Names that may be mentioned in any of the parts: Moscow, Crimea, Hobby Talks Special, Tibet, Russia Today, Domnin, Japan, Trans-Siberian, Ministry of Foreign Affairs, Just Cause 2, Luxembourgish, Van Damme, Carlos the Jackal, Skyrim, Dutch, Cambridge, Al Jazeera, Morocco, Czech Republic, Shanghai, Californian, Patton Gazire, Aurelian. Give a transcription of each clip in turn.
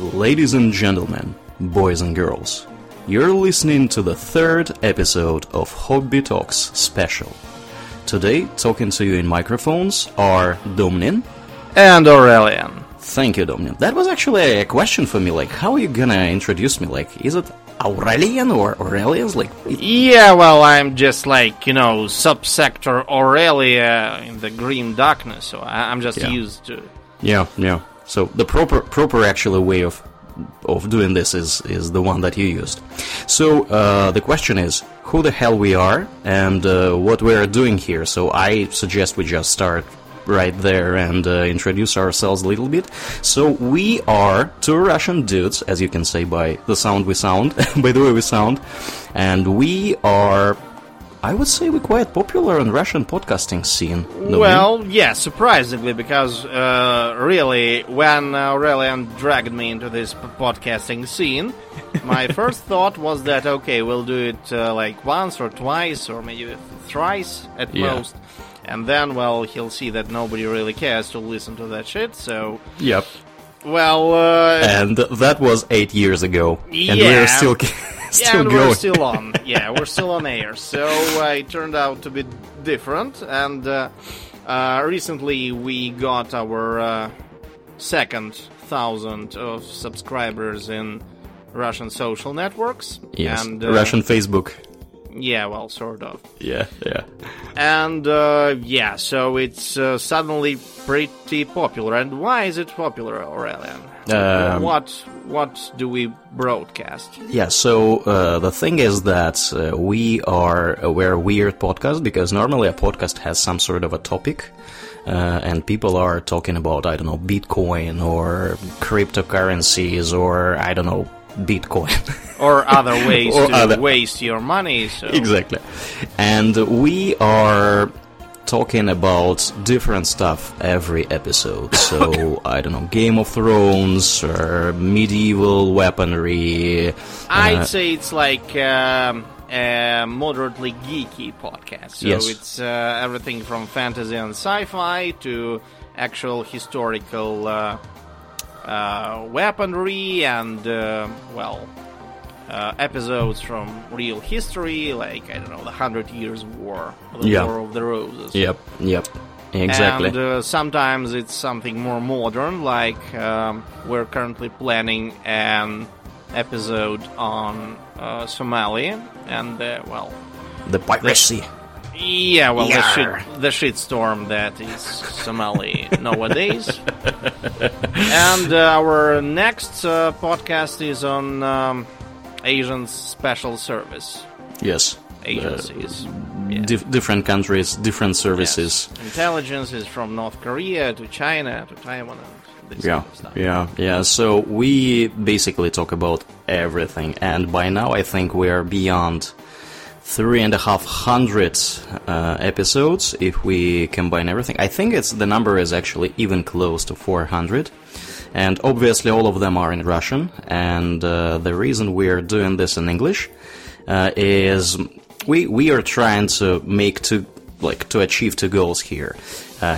Ladies and gentlemen, boys and girls, you're listening to the third episode of Hobby Talks Special. Today, talking to you in microphones are Domnin and Aurelian. Thank you, Domnin. That was actually a question for me, like, how are you gonna introduce me? Like, is it Aurelian or Aurelius? Like, yeah, well, I'm just like, you know, subsector Aurelia in the green darkness, so I'm just used to. Yeah. So the proper actually way of doing this is the one that you used. So the question is, who the hell we are and what we are doing here. So I suggest we just start right there and introduce ourselves a little bit. So we are two Russian dudes, as you can say by the sound we sound, by the way we sound, and we are, I would say, we're quite popular in Russian podcasting scene. Well, yeah, surprisingly, because really, when Aurelian dragged me into this podcasting scene, my first thought was that, okay, we'll do it like once or twice or maybe thrice at most. And then, well, he'll see that nobody really cares to listen to that shit, so... Yep. Well, and that was 8 years ago. And we're still... we're still on. Yeah, we're still on air. So it turned out to be different. And recently we got our second 1,000 of subscribers in Russian social networks. Yes, and, Russian Facebook. Yeah, well, sort of. Yeah. And so it's suddenly pretty popular. And why is it popular, Aurelian? What do we broadcast? Yeah, so the thing is that we're a weird podcast, because normally a podcast has some sort of a topic. And people are talking about, I don't know, Bitcoin or cryptocurrencies or, I don't know, Bitcoin. Or other ways to waste your money. So. Exactly. And we are talking about different stuff every episode. So, I don't know, Game of Thrones, or medieval weaponry. I'd say it's like a moderately geeky podcast. So it's everything from fantasy and sci-fi to actual historical weaponry and, episodes from real history, like, I don't know, the 100 Years War, the War of the Roses. Yep, exactly. And sometimes it's something more modern, like we're currently planning an episode on Somalia and, the piracy. The shitstorm that is Somalia nowadays. And our next podcast is on... Asian special service. Yes. Agencies. Different countries, different services. Yes. Intelligence is from North Korea to China to Taiwan and this kind of stuff. Yeah. So we basically talk about everything. And by now I think we are beyond 350 episodes if we combine everything. I think the number is actually even close to 400. And obviously all of them are in Russian, and the reason we're doing this in English is we are trying to achieve two goals here.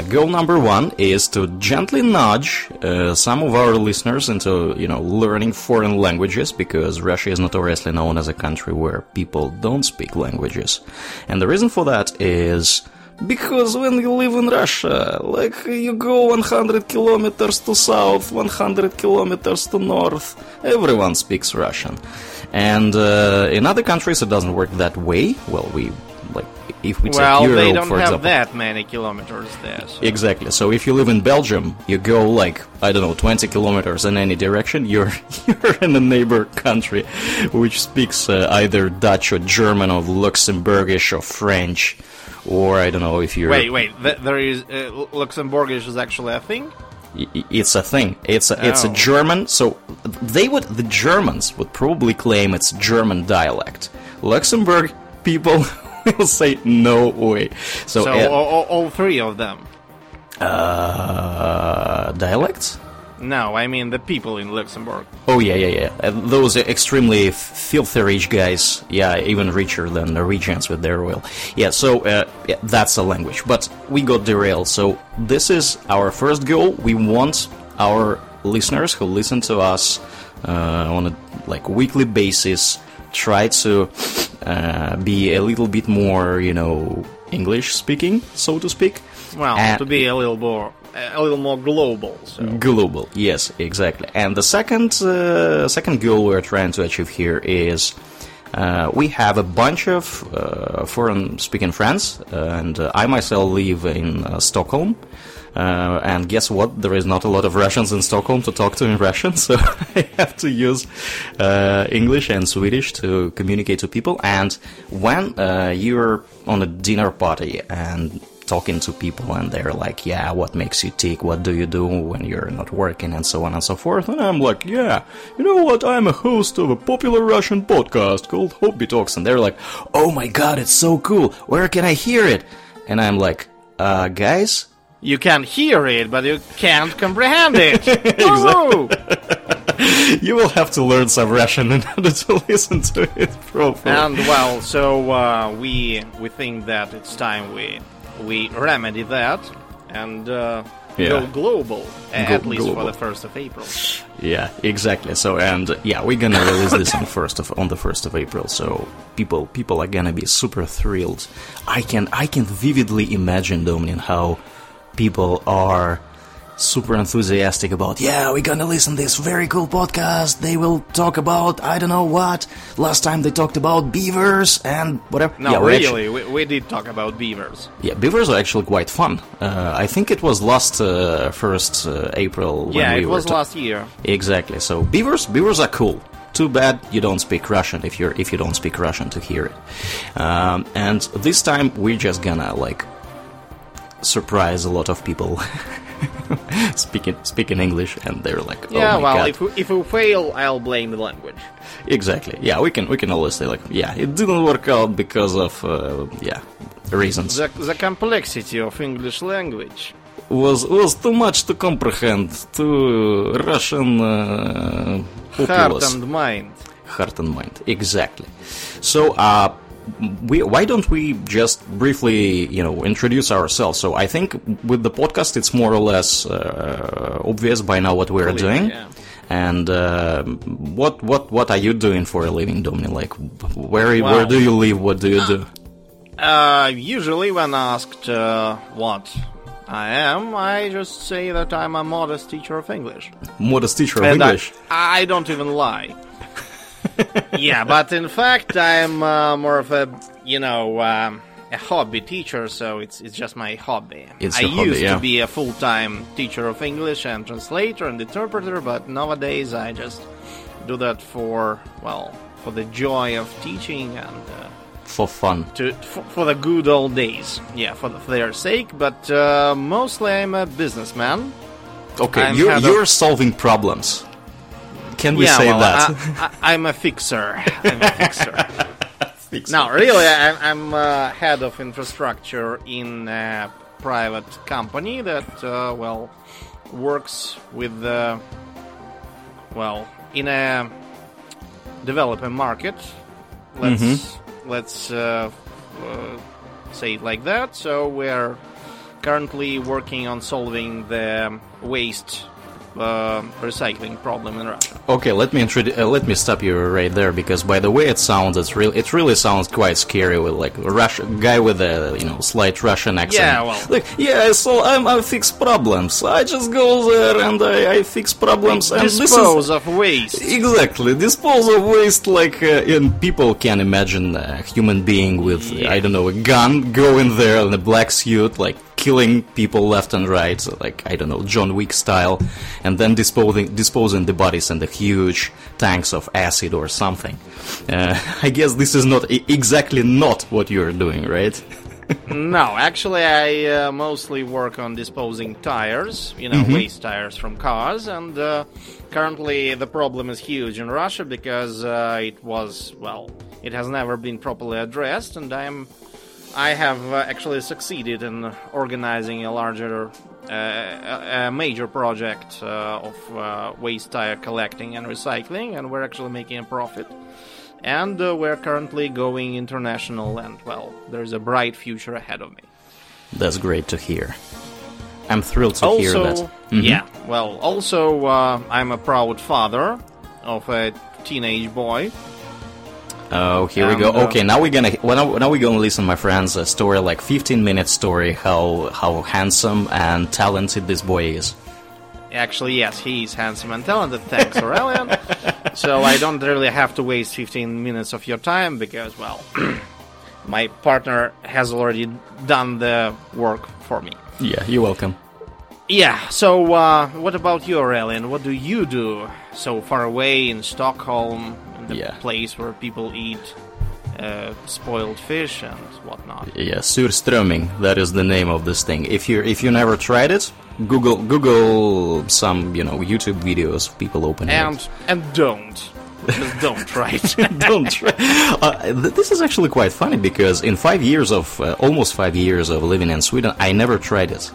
Goal number one is to gently nudge some of our listeners into, learning foreign languages, because Russia is notoriously known as a country where people don't speak languages. And the reason for that is... because when you live in Russia, like, you go 100 kilometers to south, 100 kilometers to north, everyone speaks Russian. And in other countries it doesn't work that way. Well, if we take Europe, for example. Well, they don't have that many kilometers there. So. Exactly. So if you live in Belgium, you go 20 kilometers in any direction, you're in a neighbor country which speaks either Dutch or German or Luxembourgish or French. Or, I don't know if you're... Wait, there is... Luxembourgish is actually a thing? It's a thing. It's a German... So, the Germans would probably claim it's German dialect. Luxembourg people will say, no way. So all three of them? Dialects? No, I mean the people in Luxembourg. Oh, yeah. Those extremely filthy rich guys, even richer than Norwegians with their oil. Yeah, so that's a language. But we got derailed, so this is our first goal. We want our listeners who listen to us on a weekly basis, try to be a little bit more, English speaking, so to speak. Well, to be a little more global. So. Global, yes, exactly. And the second goal we're trying to achieve here is we have a bunch of foreign-speaking friends, and I myself live in Stockholm. And guess what? There is not a lot of Russians in Stockholm to talk to in Russian, so I have to use English and Swedish to communicate to people. And when you're on a dinner party and talking to people and they're like, yeah, what makes you tick? What do you do when you're not working? And so on and so forth. And I'm like, yeah, you know what? I'm a host of a popular Russian podcast called Hobby Talks. And they're like, oh my God, it's so cool. Where can I hear it? And I'm like, guys, you can hear it, but you can't comprehend it. Exactly. You will have to learn some Russian in order to listen to it properly. And well, so we think that it's time we remedy that and go global, at least global. For the 1st of April. Yeah, exactly. So, and yeah, we're gonna release this on the 1st of April. So people are gonna be super thrilled. I can vividly imagine, Domnin, how people are super enthusiastic about, yeah, we're gonna listen to this very cool podcast, they will talk about, I don't know what, last time they talked about beavers and whatever. No, yeah, really, we did talk about beavers. Yeah, beavers are actually quite fun. I think it was last 1st April when we were... Yeah, it was last year. Exactly, so beavers are cool. Too bad you don't speak Russian if you don't speak Russian to hear it. And this time we're just gonna, surprise a lot of people speaking English, and they're like, oh my God. If we fail, I'll blame the language. Exactly. Yeah, we can always say it didn't work out because of reasons. The complexity of English language was too much to comprehend to Russian populace. Heart and mind. Exactly. So why don't we just briefly, introduce ourselves? So I think with the podcast, it's more or less obvious by now what we're doing. Yeah. And what are you doing for a living, Dominic? Where do you live? What do you do? Usually when asked what I am, I just say that I'm a modest teacher of English. I don't even lie. Yeah, but in fact, I'm more of a hobby teacher, so it's just my hobby. I used to be a full-time teacher of English and translator and interpreter, but nowadays I just do that for the joy of teaching and for fun, for the good old days. Yeah, for their sake. But mostly I'm a businessman. Okay, you're solving problems. Can we say that? I'm a fixer. No, really, I'm head of infrastructure in a private company that, works with, in a developer market. Let's say it like that. So we're currently working on solving the waste recycling problem in Russia. Okay, let me stop you right there, because by the way, it really sounds quite scary with a Russian guy with a slight Russian accent. Yeah, I fix problems. I just go there and I fix problems and dispose of waste. Exactly, dispose of waste. And people can imagine a human being with I don't know, a gun going there in a black suit, killing people left and right, I don't know, John Wick style, and then disposing the bodies in the huge tanks of acid or something. I guess this is not exactly what you're doing, right? No, actually, I mostly work on disposing tires, waste tires from cars, and currently the problem is huge in Russia because it has never been properly addressed, and I have actually succeeded in organizing a larger, a major project of waste tire collecting and recycling, and we're actually making a profit. And we're currently going international, and, there's a bright future ahead of me. That's great to hear. I'm thrilled to hear that. Mm-hmm. Yeah. Well, also, I'm a proud father of a teenage boy. Oh, here we go. Okay, now we're gonna listen, my friends, a story, like 15-minute story, how handsome and talented this boy is. Actually, yes, he is handsome and talented. Thanks, Aurelian. So I don't really have to waste 15 minutes of your time because, well, my partner has already done the work for me. Yeah, you're welcome. Yeah, so what about you, Aurelian? What do you do so far away in Stockholm, in the place where people eat spoiled fish and whatnot? Yeah, surströmming, that is the name of this thing. If you never tried it, Google some, YouTube videos of people opening it. And don't. Just don't try it. Don't try. This is actually quite funny because in almost 5 years of living in Sweden, I never tried it.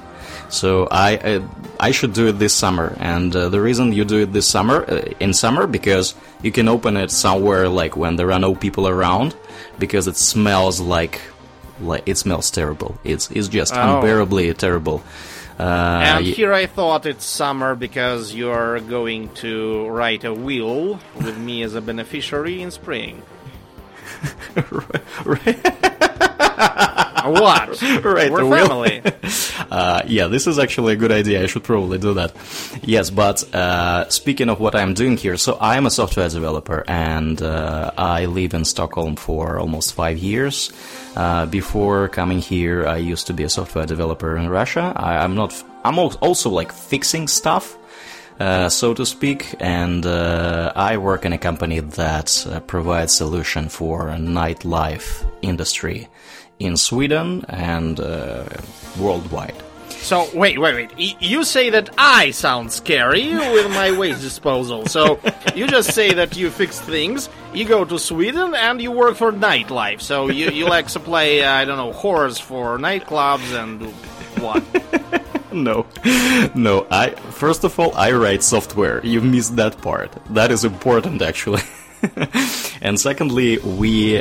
So I should do it this summer. And the reason you do it this summer, because you can open it somewhere like when there are no people around, because it smells like it smells terrible. It's just unbearably terrible. And here I thought it's summer because you're going to ride a wheel with me as a beneficiary in spring. What? Right, we're family. Yeah, this is actually a good idea. I should probably do that. Yes, but speaking of what I'm doing here, so I'm a software developer, and I live in Stockholm for almost 5 years. Before coming here, I used to be a software developer in Russia. I'm also like fixing stuff, so to speak, and I work in a company that provides solution for nightlife industry in Sweden and worldwide. So, wait. You say that I sound scary with my waste disposal. So, you just say that you fix things, you go to Sweden, and you work for nightlife. So, you like supply, I don't know, whores for nightclubs and what? No. First of all, I write software. You missed that part. That is important, actually. And secondly, we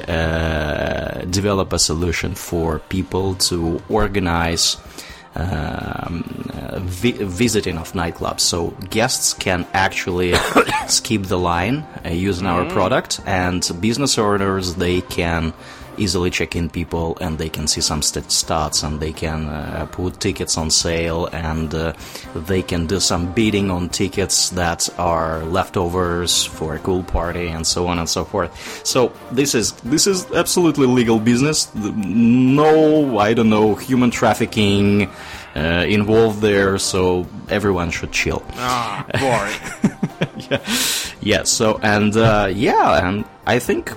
develop a solution for people to organize visiting of nightclubs. So guests can actually skip the line using our product, and business owners, they can easily check in people, and they can see some stats, and they can put tickets on sale, and they can do some bidding on tickets that are leftovers for a cool party, and so on and so forth. So this is absolutely legal business. No, I don't know, human trafficking involved there. So everyone should chill. Ah, boring. Yeah. So and I think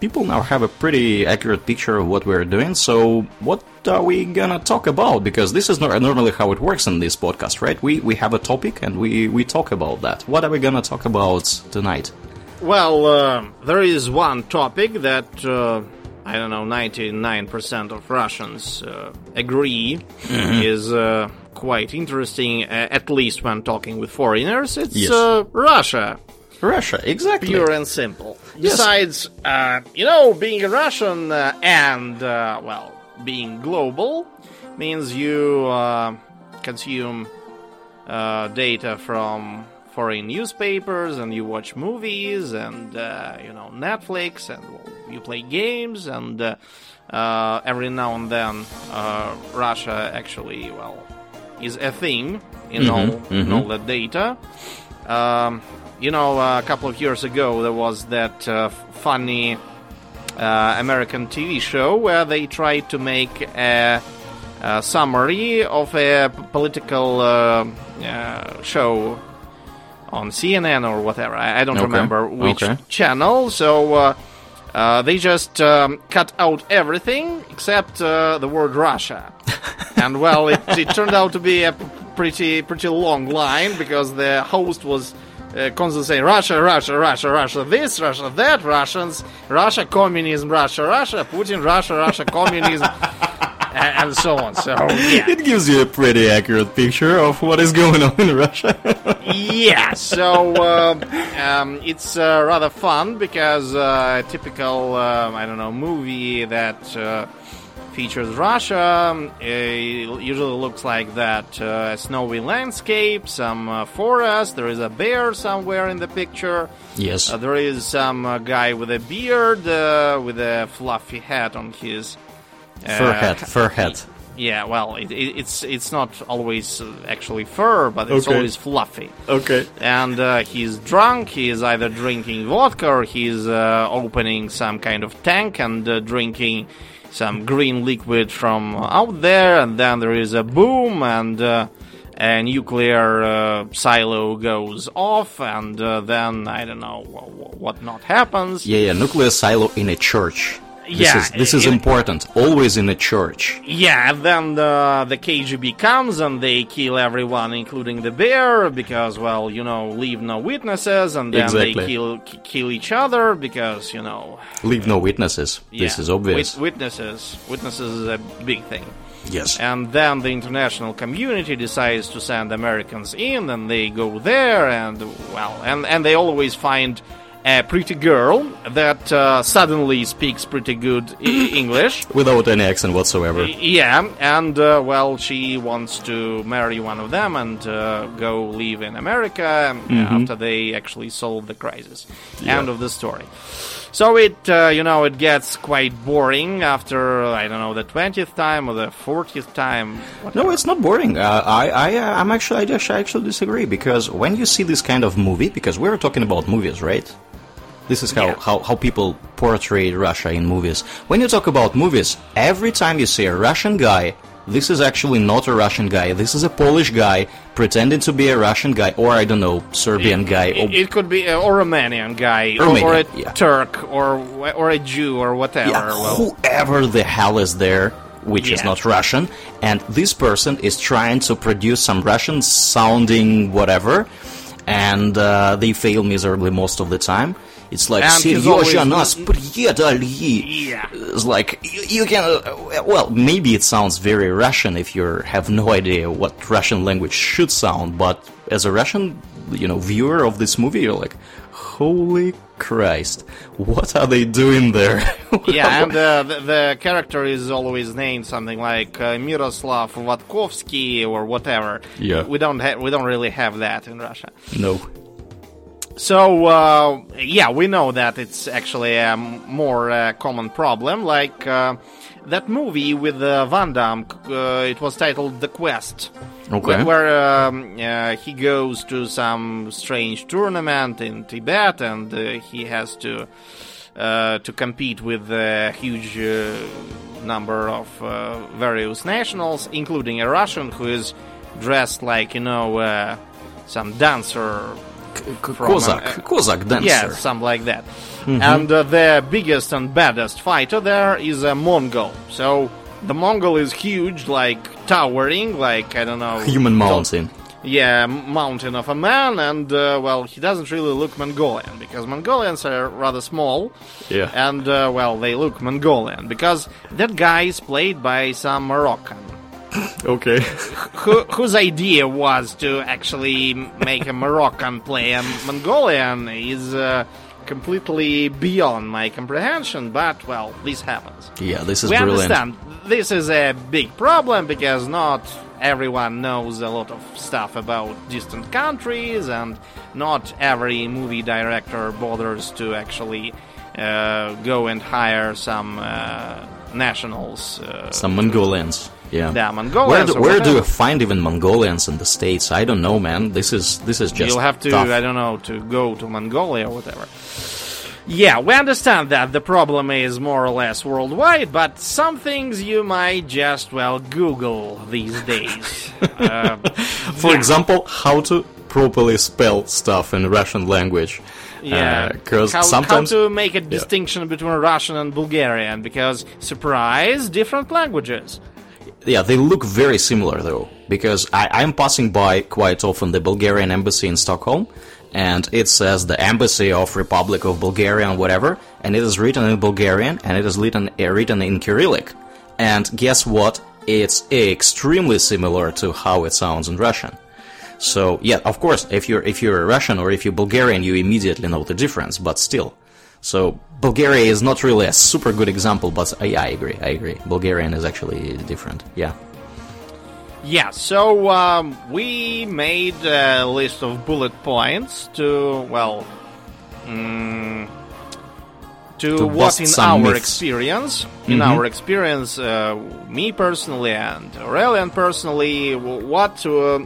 people now have a pretty accurate picture of what we're doing, so what are we gonna talk about? Because this is not normally how it works in this podcast, right? We have a topic and we talk about that. What are we gonna talk about tonight? Well, there is one topic that, I don't know, 99% of Russians agree is quite interesting, at least when talking with foreigners. It's Russia. Russia, exactly. Pure and simple. Yes. Besides, being a Russian and, being global means you consume data from foreign newspapers, and you watch movies, and, Netflix, and you play games, and every now and then Russia actually, is a thing in all the data. A couple of years ago, there was that funny American TV show where they tried to make a summary of a political show on CNN or whatever. I don't remember which channel. So they just cut out everything except the word Russia. And, it turned out to be a pretty long line because the host was constantly saying Russia, Russia, Russia, Russia, this, Russia, that, Russians, Russia, communism, Russia, Russia, Putin, Russia, Russia, communism, and so on. So it gives you a pretty accurate picture of what is going on in Russia. Yeah, so it's rather fun because a typical, movie that features Russia. It usually looks like that. Snowy landscape, some forest. There is a bear somewhere in the picture. Yes. There is some guy with a beard, with a fluffy hat on his... Fur hat. Yeah, well, it's not always actually fur, but it's always fluffy. Okay. And he's drunk, he is either drinking vodka or he's opening some kind of tank and drinking some green liquid from out there, and then there is a boom, and a nuclear silo goes off, and then, I don't know, what not happens. Yeah, nuclear silo in a church. This is important. Always in a church. Yeah, and then the KGB comes and they kill everyone, including the bear, because, well, you know, leave no witnesses, and then they kill each other, because, you know... Leave no witnesses. Yeah, this is obvious. Witnesses is a big thing. Yes. And then the international community decides to send Americans in, and they go there, and, well, and they always find... a pretty girl that suddenly speaks pretty good English. Without any accent whatsoever. Yeah, and, well, she wants to marry one of them and go live in America after they actually solve the crisis. Yeah. End of the story. So it, you know, it gets quite boring after, I don't know, the 20th time or the 40th time. Whatever. No, it's not boring. I actually disagree, because when you see this kind of movie, because we're talking about movies, right? This is how people portray Russia in movies. When you talk about movies, every time you see a Russian guy, this is actually not a Russian guy. This is a Polish guy pretending to be a Russian guy, or, I don't know, Serbian guy. Or... It could be a Romanian guy, or a Turk, or a Jew, or whatever. Yeah, whoever the hell is there, which is not Russian, and this person is trying to produce some Russian-sounding whatever, and they fail miserably most of the time. It's like, Seryozha nas predali. Yeah. It's like, you can... well, maybe it sounds very Russian if you have no idea what Russian language should sound, but as a Russian, you know, viewer of this movie, you're like, holy Christ, what are they doing there? Yeah, and the character is always named something like Miroslav Vatkovsky or whatever. Yeah. We don't really have that in Russia. No. So, we know that it's actually a more common problem, like that movie with Van Damme, it was titled The Quest, where he goes to some strange tournament in Tibet, and he has to compete with a huge number of various nationals, including a Russian who is dressed like, you know, some dancer... Cossack dancer. Yeah, something like that. Mm-hmm. And the biggest and baddest fighter there is a Mongol. So the Mongol is huge, like towering, like, I don't know... Human mountain. Mountain of a man, and, he doesn't really look Mongolian, because Mongolians are rather small, and, they look Mongolian, because that guy is played by some Moroccan. Okay. Whose idea was to actually make a Moroccan play a Mongolian is completely beyond my comprehension, but, well, this happens. Yeah, this is brilliant. We understand this is a big problem, because not everyone knows a lot of stuff about distant countries, and not every movie director bothers to actually go and hire some nationals. Some Mongolians. Yeah, Mongolians. Where do you find even Mongolians in the States? I don't know, man. This is just you'll have to, tough. I don't know, to go to Mongolia or whatever. Yeah, we understand that the problem is more or less worldwide, but some things you might just, Google these days. For example, how to properly spell stuff in Russian language. Yeah, because sometimes how to make a distinction between Russian and Bulgarian, because, surprise, different languages. Yeah, they look very similar, though, because I'm passing by quite often the Bulgarian embassy in Stockholm, and it says the embassy of Republic of Bulgaria and whatever, and it is written in Bulgarian, and it is written in Cyrillic. And guess what? It's extremely similar to how it sounds in Russian. So, yeah, of course, if you're a Russian or if you're Bulgarian, you immediately know the difference, but still. So Bulgaria is not really a super good example, but I agree. Bulgarian is actually different, yeah. Yeah, so we made a list of bullet points to, well, to what in our myths. Experience, in our experience, me personally and Aurelian personally, what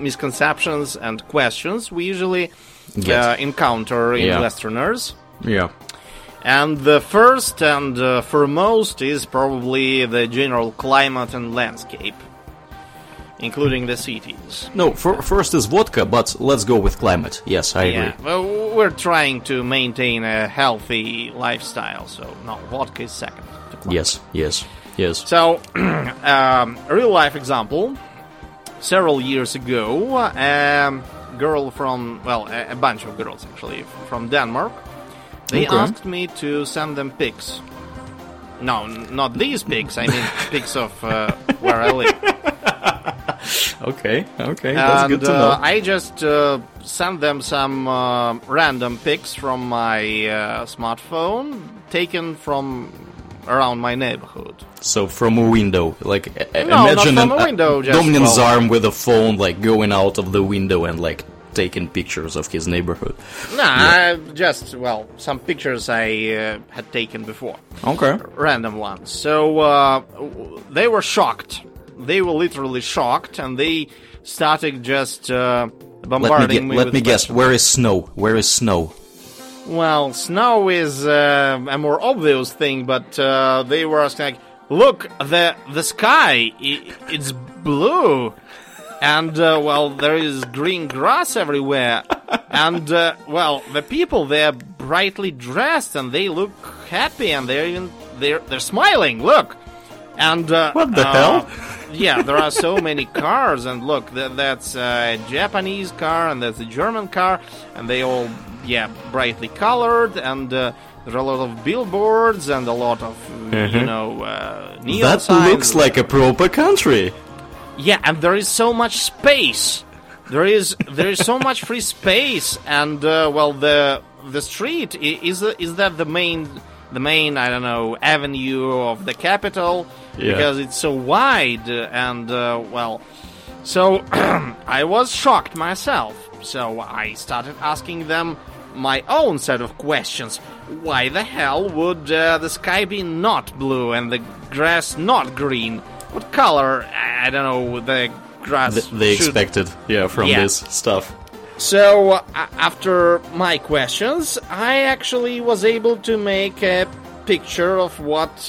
misconceptions and questions we usually encounter in Westerners. Yeah. And the first and foremost is probably the general climate and landscape, including the cities. No, first is vodka, but let's go with climate. Yes, I agree. Well, we're trying to maintain a healthy lifestyle, so no, vodka is second to climate. Yes. So, real-life example. Several years ago, a girl from, well, a bunch of girls, actually, from Denmark, they asked me to send them pics. No, not these pics. I mean pics of where I live. Okay, that's good to know. I just sent them some random pics from my smartphone, taken from around my neighborhood. So from a window, like imagine not from a window, just Domnin's arm with a phone, like going out of the window and like taking pictures of his neighborhood. Just some pictures I had taken before. Okay. Random ones. So they were shocked. They were literally shocked, and they started just bombarding me with questions. Let me guess, where is snow? Well, snow is a more obvious thing, but they were asking, like, look, the sky, it's blue. And, there is green grass everywhere. And, the people, they're brightly dressed and they look happy and they're smiling, look! And, what the hell? Yeah, there are so many cars and look, that's a Japanese car and that's a German car and they all, brightly colored and, there are a lot of billboards and a lot of, neon signs. That looks like a proper country. Yeah, and there is so much space. There is so much free space, and the street is that the main avenue of the capital because it's so wide and so I was shocked myself. So I started asking them my own set of questions. Why the hell would the sky be not blue and the grass not green? What color, I don't know, the grass they expected, from this stuff. So, after my questions, I actually was able to make a picture of what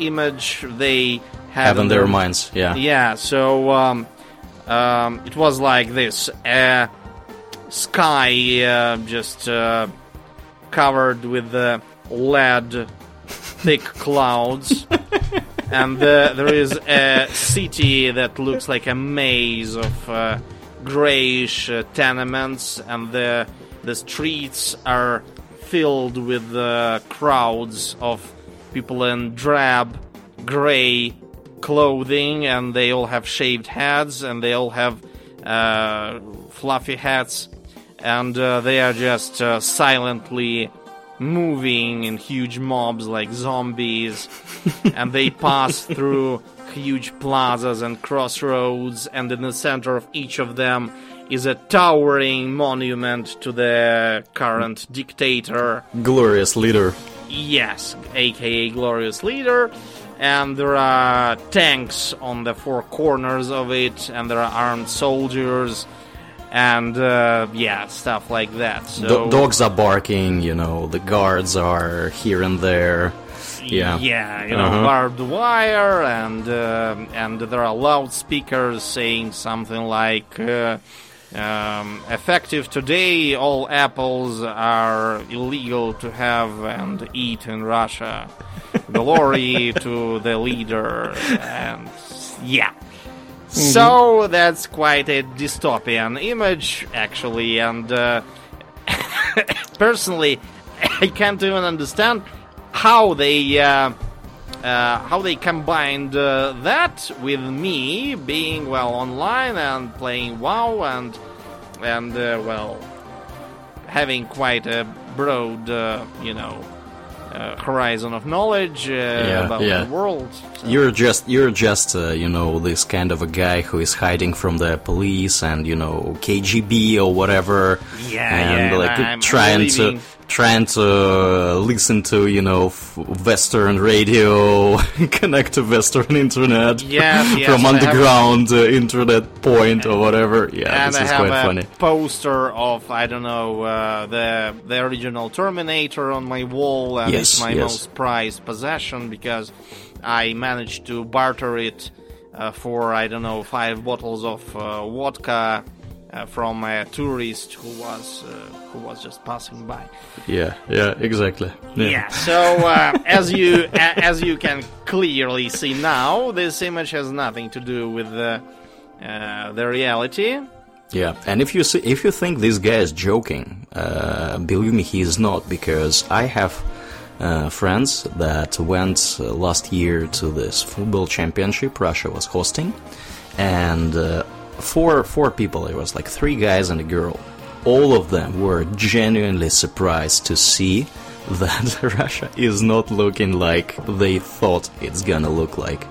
image they had in their minds, Yeah, so it was like this, sky covered with lead thick clouds. And there is a city that looks like a maze of grayish tenements, and the streets are filled with crowds of people in drab, gray clothing, and they all have shaved heads, and they all have fluffy hats, and they are just silently moving in huge mobs like zombies, and they pass through huge plazas and crossroads, and in the center of each of them is a towering monument to the current dictator. Glorious leader. Yes, aka glorious leader, and there are tanks on the four corners of it, and there are armed soldiers, and, stuff like that. So dogs are barking, the guards are here and there. Yeah. Yeah, barbed wire, and there are loudspeakers saying something like, effective today, all apples are illegal to have and eat in Russia. Glory to the leader, and, yeah. Mm-hmm. So that's quite a dystopian image, actually, and personally, I can't even understand how they combined that with me being online and playing WoW and having quite a broad horizon of knowledge about the world. So. You're just you know, this kind of a guy who is hiding from the police and, you know, KGB or whatever. Trying to listen to, you know, Western radio, connect to Western internet from underground internet point or whatever. Yeah, and this is quite funny. I have a poster of, I don't know, the original Terminator on my wall, and it's my most prized possession because I managed to barter it for, I don't know, 5 bottles of vodka. From a tourist who was just passing by. Yeah, exactly. Yeah. So as you can clearly see now, this image has nothing to do with the reality. Yeah, and if you think this guy is joking, believe me, he is not, because I have friends that went last year to this football championship Russia was hosting, and. Four people, it was like 3 guys and a girl. All of them were genuinely surprised to see that Russia is not looking like they thought it's gonna look like.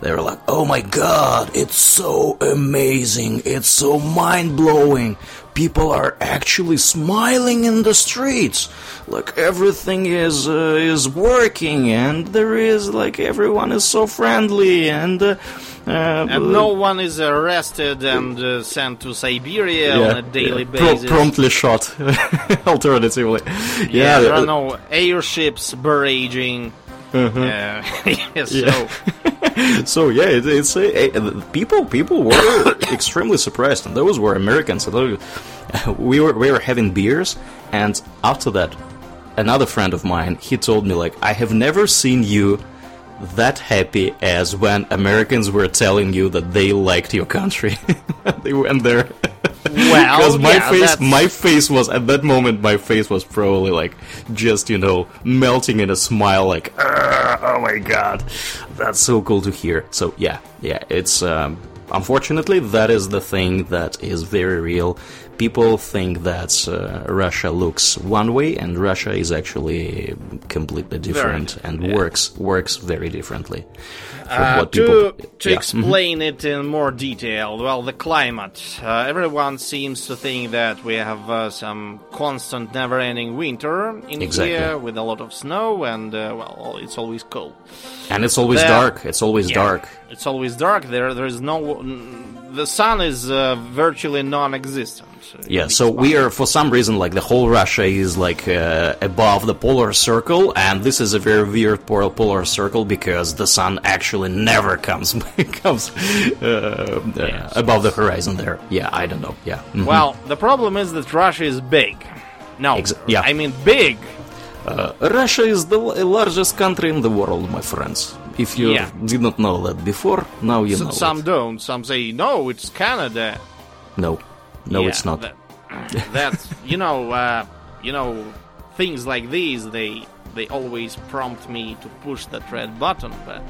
They were like, oh my god, it's so amazing, it's so mind-blowing, people are actually smiling in the streets, like everything is working, and there is, like, everyone is so friendly, and no one is arrested and sent to Siberia on a daily basis. Promptly shot, alternatively. Yeah, there are no airships barraging. So yeah, it's people were extremely surprised, and those were Americans. We were having beers, and after that, another friend of mine, he told me, like, I have never seen you that happy as when Americans were telling you that they liked your country. They went there. Well, because my face was, at that moment, my face was probably, like, just, you know, melting in a smile, like, oh my god, that's so cool to hear. So, yeah, it's, unfortunately, that is the thing that is very real. People think that Russia looks one way, and Russia is actually completely different and works very differently. To explain it in more detail, well, the climate. Everyone seems to think that we have some constant, never-ending winter in here with a lot of snow, and, well, it's always cold. And it's always dark. It's always dark. It's always dark. There is no... The sun is virtually non-existent. Yeah, so we are, for some reason, like, the whole Russia is, like, above the polar circle, and this is a very weird polar circle because the sun actually never comes above the horizon there. Yeah, I don't know, yeah. Mm-hmm. Well, the problem is that Russia is big. No, I mean big. Russia is the largest country in the world, my friends. If you did not know that before, now you know. Some don't. Some say, no, it's Canada. No, it's not. That's you know, things like these, they always prompt me to push that red button. But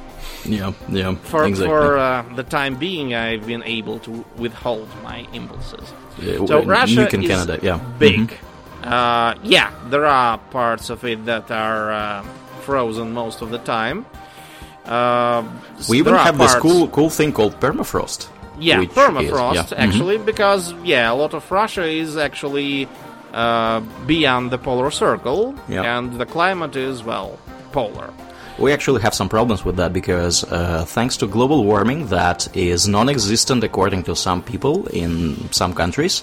for the time being, I've been able to withhold my impulses. So Russia is Canada, big. Mm-hmm. There are parts of it that are frozen most of the time. We even have this cool thing called permafrost. Yeah, permafrost, actually, because, a lot of Russia is actually beyond the polar circle, and the climate is, well, polar. We actually have some problems with that because thanks to global warming that is non-existent according to some people in some countries,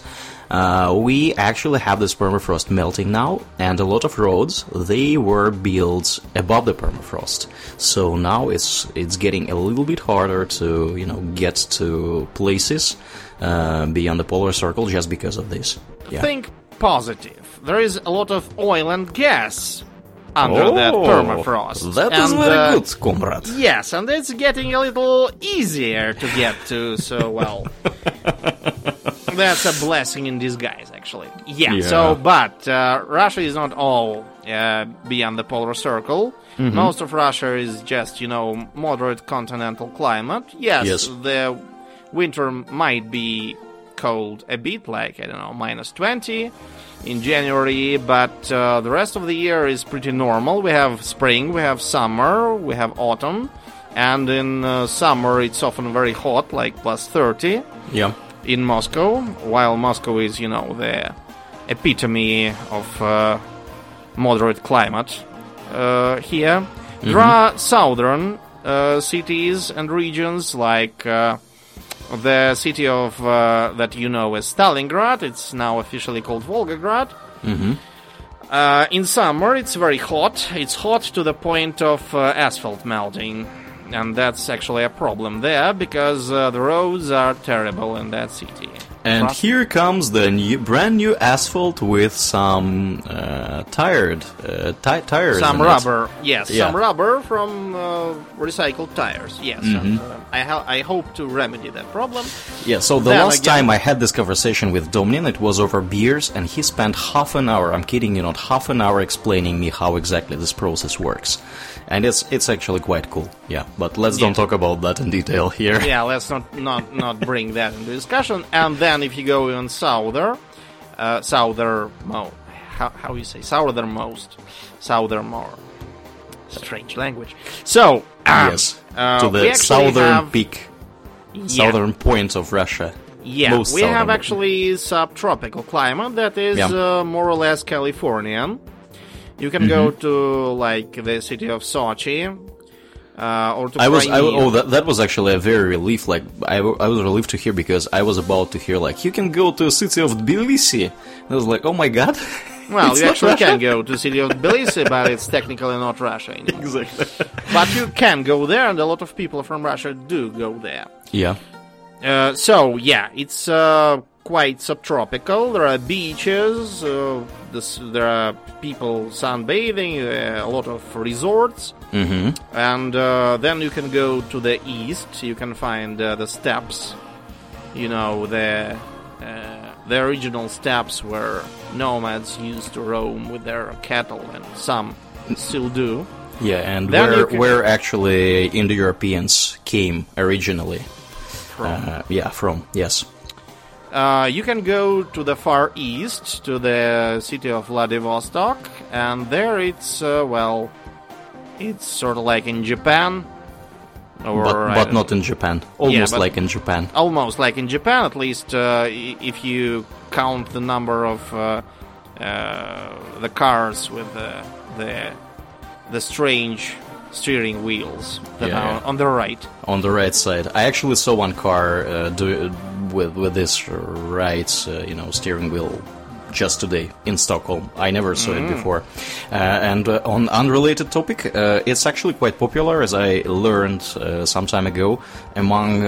we actually have this permafrost melting now, and a lot of roads, they were built above the permafrost. So now it's getting a little bit harder to, you know, get to places beyond the polar circle just because of this. Yeah. Think positive. There is a lot of oil and gas under that permafrost. That is very good, comrade. Yes, and it's getting a little easier to get to, so, well... That's a blessing in disguise, actually. Yeah. So, but Russia is not all beyond the polar circle. Mm-hmm. Most of Russia is just, you know, moderate continental climate. Yes, the winter might be cold a bit, like, I don't know, -20. in January, but the rest of the year is pretty normal. We have spring, we have summer, we have autumn, and in summer it's often very hot, like plus 30 in Moscow, while Moscow is, you know, the epitome of moderate climate here. Mm-hmm. There are southern cities and regions like... the city of that you know as Stalingrad, it's now officially called Volgograd. Mm-hmm. In summer, it's very hot. It's hot to the point of asphalt melting. And that's actually a problem there, because the roads are terrible in that city. And here comes the brand new asphalt with some tires. Some rubber, some rubber from recycled tires, Mm-hmm. And, I hope to remedy that problem. Yeah, so the time I had this conversation with Domnin, it was over beers, and he spent half an hour, I'm kidding you not, half an hour explaining me how exactly this process works. And it's actually quite cool, but let's don't talk about that in detail here. Yeah, let's not bring that into discussion. And then if you go even southernmost. Strange language. So, to the southern point of Russia. Yeah, we have actually subtropical climate that is more or less Californian. You can go to, like, the city of Sochi, or to that was actually a very relief, like, I was relieved to hear, because I was about to hear, like, you can go to the city of Tbilisi. And I was like, oh my god. Well, you actually can go to the city of Tbilisi, but it's technically not Russia anymore. Exactly. But you can go there, and a lot of people from Russia do go there. Yeah. It's quite subtropical. There are beaches, there are people sunbathing, a lot of resorts. Mm-hmm. And then you can go to the east. You can find the steppes, you know, the original steppes where nomads used to roam with their cattle, and some still do. Yeah, and then where actually Indo-Europeans came originally. From. You can go to the Far East, to the city of Vladivostok, and there it's, it's sort of like in Japan. But not in Japan. Almost like in Japan, at least if you count the number of the cars with the strange steering wheels that are on the right. On the right side. I actually saw one car with this right, steering wheel just today in Stockholm. I never saw it before. And on unrelated topic, it's actually quite popular, as I learned some time ago, among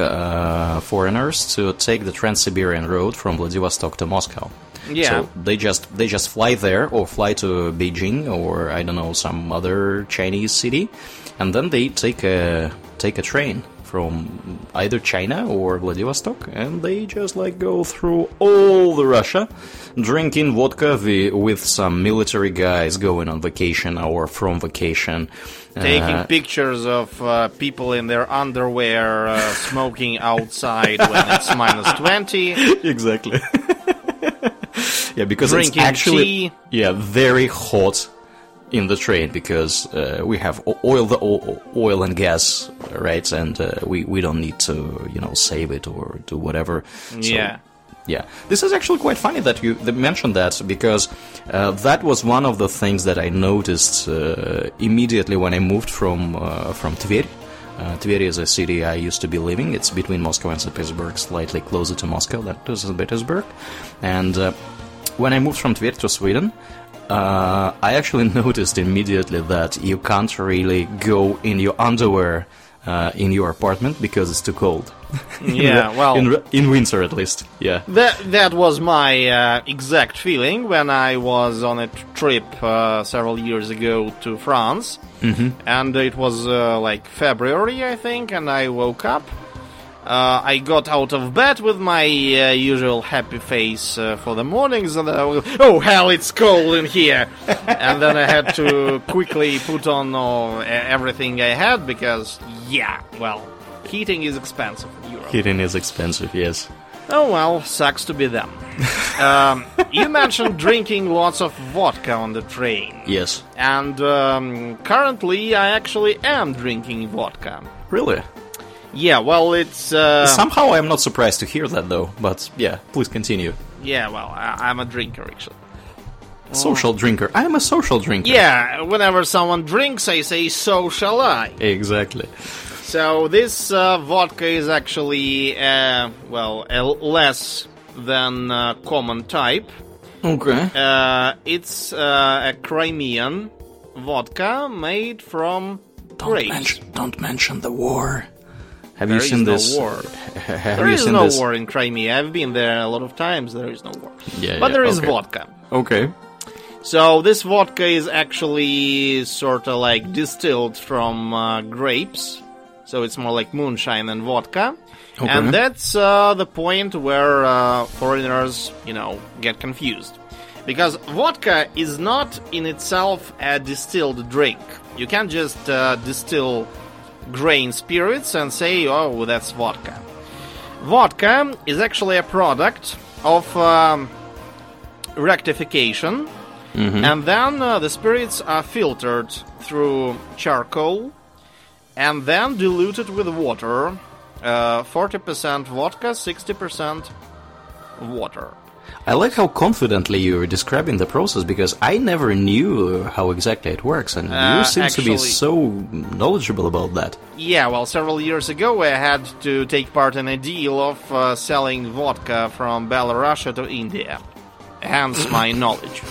foreigners to take the Trans-Siberian Road from Vladivostok to Moscow. Yeah. So they just fly there, or fly to Beijing, or I don't know, some other Chinese city, and then they take a train from either China or Vladivostok, and they just like go through all the Russia, drinking vodka with some military guys going on vacation or from vacation, taking pictures of people in their underwear smoking outside when it's -20. Exactly. Yeah, because drinking it's actually tea. Very hot in the train, because we have oil and gas, right? And we don't need to, save it or do whatever. So, this is actually quite funny that you mentioned that, because that was one of the things that I noticed immediately when I moved from Tver. Tver is a city I used to be living. It's between Moscow and St. Petersburg, slightly closer to Moscow than to St. Petersburg. And when I moved from Tver to Sweden, I actually noticed immediately that you can't really go in your underwear in your apartment, because it's too cold. In winter at least. Yeah, that was my exact feeling when I was on a trip several years ago to France. Mm-hmm. And it was February, I think, and I woke up. I got out of bed with my usual happy face for the mornings, and I was, oh hell, it's cold in here. And then I had to quickly put on everything I had, because heating is expensive in Europe. Heating is expensive, yes. Oh well, sucks to be them. You mentioned drinking lots of vodka on the train. Yes. And currently I actually am drinking vodka. Really? Yeah, well, it's... Somehow I'm not surprised to hear that, though. But, yeah, please continue. Yeah, well, I'm a drinker, actually. Social drinker. I'm a social drinker. Yeah, whenever someone drinks, I say, so shall I. Exactly. So this vodka is actually, less than common type. Okay. It's a Crimean vodka made from grapes. Don't mention the war. Have there you seen is this? No war. There is no this? War in Crimea. I've been there a lot of times. There is no war. Yeah, but there is vodka. Okay. So this vodka is actually sort of like distilled from grapes. So it's more like moonshine and vodka. Okay. And that's the point where foreigners, get confused. Because vodka is not in itself a distilled drink. You can't just distill grain spirits and say, oh, that's vodka. Vodka is actually a product of rectification, and then the spirits are filtered through charcoal and then diluted with water, 40% vodka, 60% water. I like how confidently you're describing the process, because I never knew how exactly it works, and you seem to be so knowledgeable about that. Yeah, well, several years ago I had to take part in a deal of selling vodka from Belarusia to India. Hence my knowledge.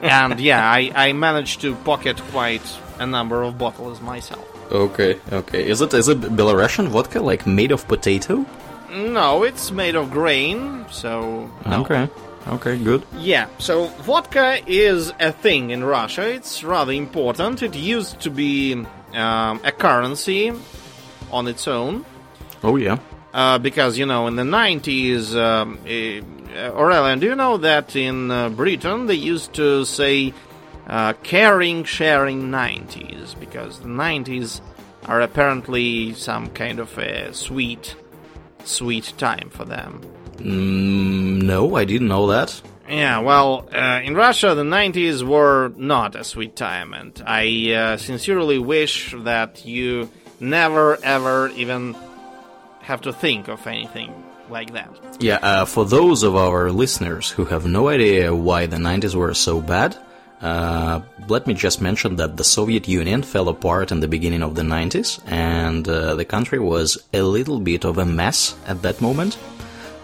And yeah, I managed to pocket quite a number of bottles myself. Okay. Is it Belarusian vodka, like made of potato? No, it's made of grain, so... No. Okay, good. Yeah, so vodka is a thing in Russia. It's rather important. It used to be a currency on its own. Oh, yeah. Because, in the 90s... Aurelian, do you know that in Britain they used to say caring, sharing 90s? Because the 90s are apparently some kind of a sweet time for them. No, I didn't know that. Yeah, well, in Russia the 90s were not a sweet time, and I sincerely wish that you never ever even have to think of anything like that. Yeah, for those of our listeners who have no idea why the 90s were so bad, let me just mention that the Soviet Union fell apart in the beginning of the 90s, and the country was a little bit of a mess at that moment.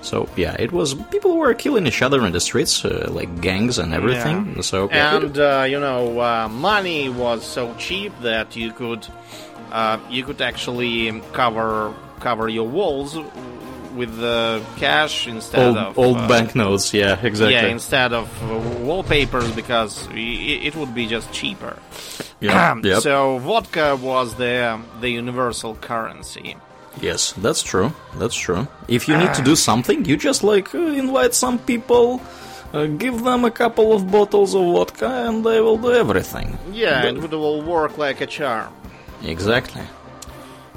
So, yeah, it was... People were killing each other in the streets, like gangs and everything. Yeah. So, and, money was so cheap that you could actually cover your walls with the cash instead of... Old banknotes, yeah, exactly. Yeah, instead of wallpapers, because it would be just cheaper. Yeah. Yep. So vodka was the universal currency. Yes, that's true. If you need to do something, you just, invite some people, give them a couple of bottles of vodka, and they will do everything. Yeah, it will work like a charm. Exactly.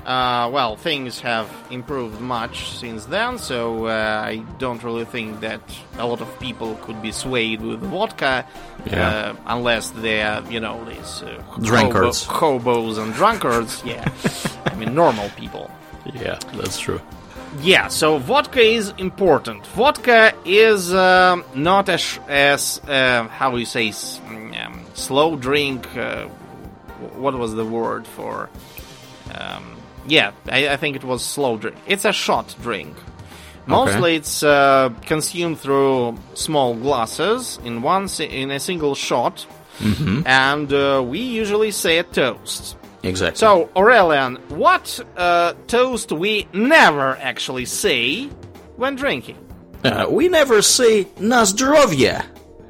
Well, things have improved much since then, so I don't really think that a lot of people could be swayed with vodka, unless they're, these drunkards. Hobos and drunkards, yeah. I mean, normal people. Yeah, that's true. Yeah, so vodka is important. Vodka is not slow drink, what was the word for... I think it was slow drink. It's a shot drink. Mostly it's consumed through small glasses in a single shot, and we usually say a toast. Exactly. So, Aurelian, what toast we never actually say when drinking? We never say "na zdrowie."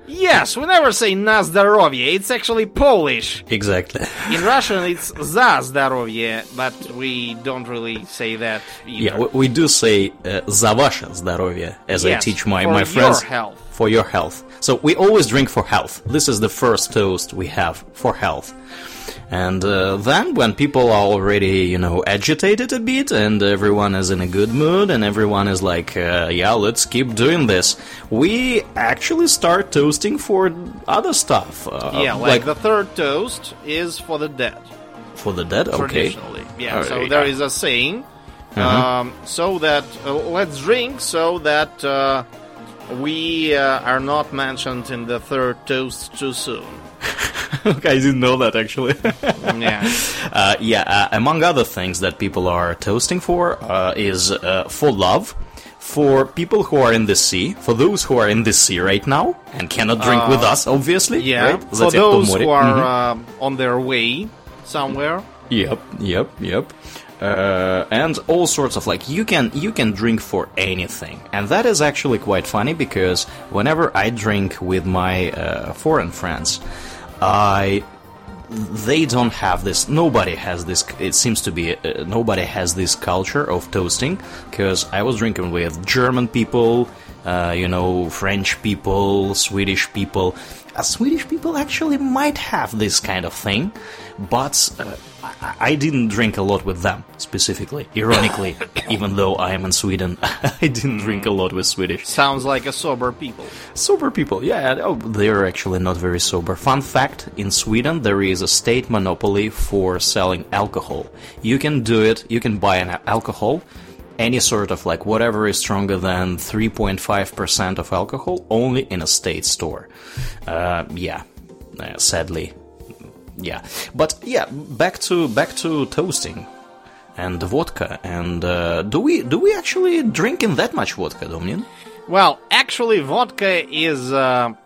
Yes, we never say "na zdrowie." It's actually Polish. Exactly. In Russian, it's "za zdrowie," but we don't really say that either. Yeah, we do say "za wasze zdrowie," as I teach my friends. For your health. for your health. So we always drink for health. This is the first toast we have for health. And then when people are already, you know, agitated a bit and everyone is in a good mood and everyone is like, yeah, let's keep doing this, we actually start toasting for other stuff. Like the third toast is for the dead. For the dead? Okay. Traditionally, yeah. Right. So there is a saying, so that, let's drink so that we are not mentioned in the third toast too soon. Okay, I didn't know that, actually. Among other things that people are toasting for is for love, for people who are in the sea, for those who are in the sea right now and cannot drink with us, obviously. Yeah, right? For those who are on their way somewhere. Yep. And all sorts of, like, you can drink for anything. And that is actually quite funny, because whenever I drink with my foreign friends, they don't have this. Nobody has this. It seems to be nobody has this culture of toasting, because I was drinking with German people, French people, Swedish people. Swedish people actually might have this kind of thing, but I didn't drink a lot with them, specifically. Ironically, even though I am in Sweden, I didn't drink a lot with Swedish. Sounds like a sober people. Sober people, yeah. Oh, they're actually not very sober. Fun fact, in Sweden, there is a state monopoly for selling alcohol. You can do it, you can buy an alcohol, any sort of, like, whatever is stronger than 3.5% of alcohol, only in a state store. Sadly. Yeah, but yeah, back to toasting and vodka. And do we actually drink in that much vodka, Domnin? Well, actually, vodka is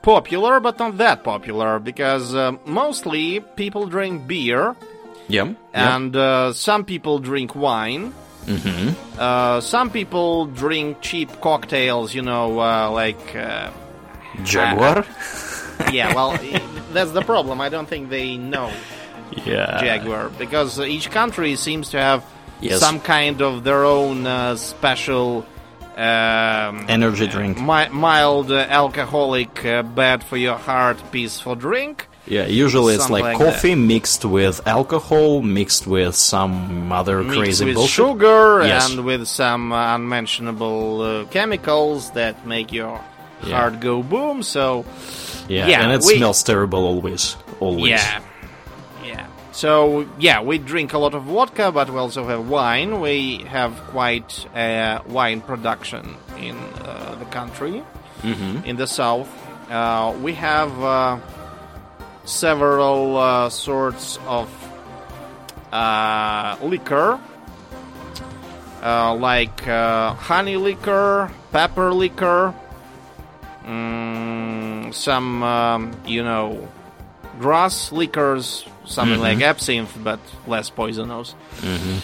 popular, but not that popular, because mostly people drink beer. Yeah. And some people drink wine. Mm-hmm. Some people drink cheap cocktails, like Jaguar. That's the problem. I don't think they know Jaguar, because each country seems to have some kind of their own special energy drink, mild alcoholic, bad for your heart, peaceful drink. Yeah, usually it's like coffee that, mixed with alcohol, mixed with some other crazy bullshit. Sugar and with some unmentionable chemicals that make your heart go boom, so... Yeah, and it smells terrible always. Yeah. So, we drink a lot of vodka, but we also have wine. We have quite wine production in the country, in the south. We have... several sorts of liquor, like honey liquor, pepper liquor, some, grass liquors, something like absinthe, but less poisonous. Mm-hmm.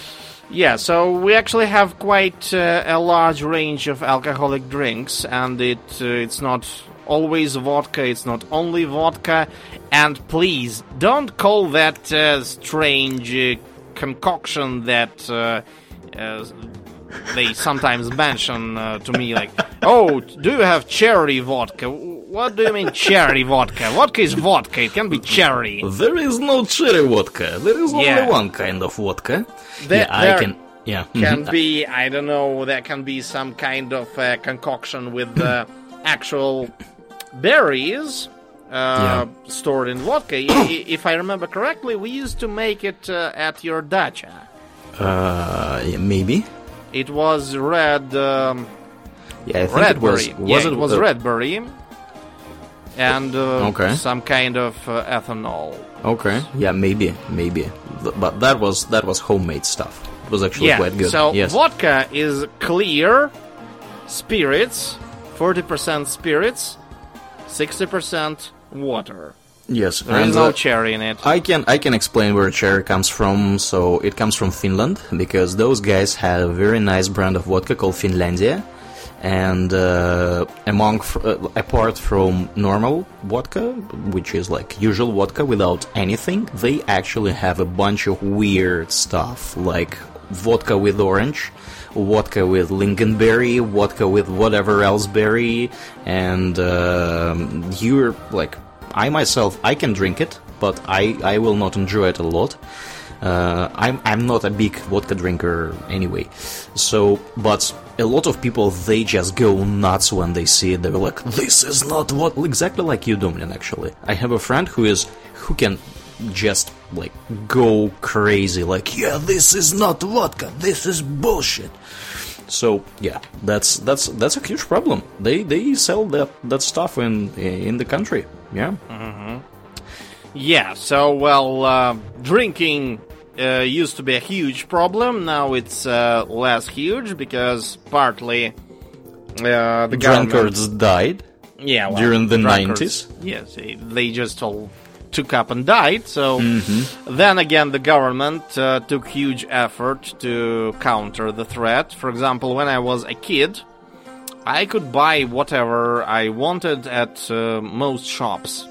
Yeah, so we actually have quite a large range of alcoholic drinks, and it's not... always vodka, it's not only vodka. And please don't call that strange concoction that they sometimes mention to me, like, oh, do you have cherry vodka? What do you mean cherry vodka? Vodka is vodka, it can be cherry. There is no cherry vodka, there is only one kind of vodka. There can be some kind of concoction with actual berries stored in vodka. If I remember correctly, we used to make it at your dacha. Maybe it was red. I think red berry. It was red berry and some kind of ethanol. Okay, yeah, maybe, but that was homemade stuff. It was actually quite good. So vodka is clear spirits. 40% spirits, 60% water. Yes, there is no cherry in it. I can explain where cherry comes from. So it comes from Finland, because those guys have a very nice brand of vodka called Finlandia, and apart from normal vodka, which is like usual vodka without anything, they actually have a bunch of weird stuff like vodka with orange. vodka with lingonberry, vodka with whatever else berry, and you're like, I myself, I can drink it, but I will not enjoy it a lot. I'm not a big vodka drinker anyway. So, but a lot of people, they just go nuts when they see it. They're like, this is not what... Exactly like you, Domnin, actually. I have a friend who can just, like, go crazy. Like, yeah, this is not vodka. This is bullshit. So, yeah, that's a huge problem. They sell that stuff in the country. Yeah. Mm-hmm. Yeah, so, well, drinking used to be a huge problem. Now it's less huge because partly the drunkards died. Yeah, well, during the 90s. Yes, they just all took up and died. So then again, the government took huge effort to counter the threat. For example, when I was a kid, I could buy whatever I wanted at most shops.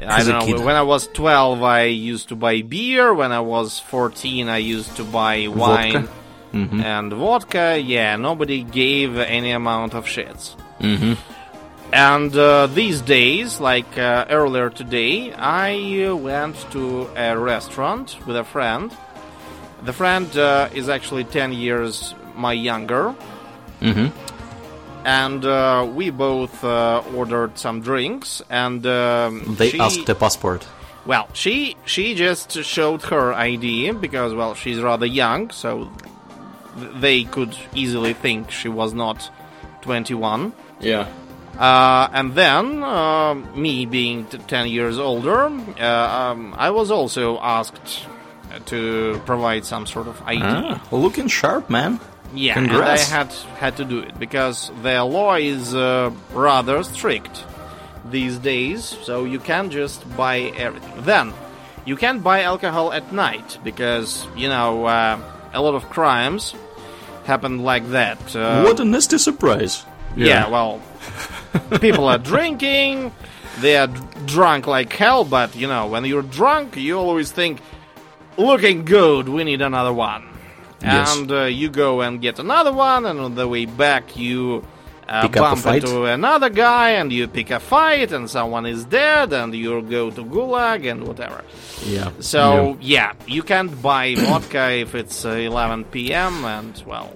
I don't know, when I was 12, I used to buy beer. When I was 14, I used to buy wine vodka. Mm-hmm. And vodka. Yeah, nobody gave any amount of shits. Mm-hmm. And these days, like earlier today, I went to a restaurant with a friend. The friend is actually 10 years my younger. Mm-hmm. And we both ordered some drinks, and they asked a passport. Well, she just showed her ID because, well, she's rather young, so they could easily think she was not 21. Yeah. And then, me being 10 years older, I was also asked to provide some sort of ID. Ah, looking sharp, man. Yeah, Congrats. And I had to do it, because their law is rather strict these days, so you can't just buy everything. Then, you can't buy alcohol at night, because, you know, a lot of crimes happen like that. What a nasty surprise. Yeah, well, people are drinking, they are drunk like hell, but, you know, when you're drunk, you always think, looking good, we need another one. And you go and get another one, and on the way back you bump into another guy, and you pick a fight, and someone is dead, and you go to gulag, and whatever. Yeah. So, yeah you can't buy vodka if it's 11 p.m., and, well...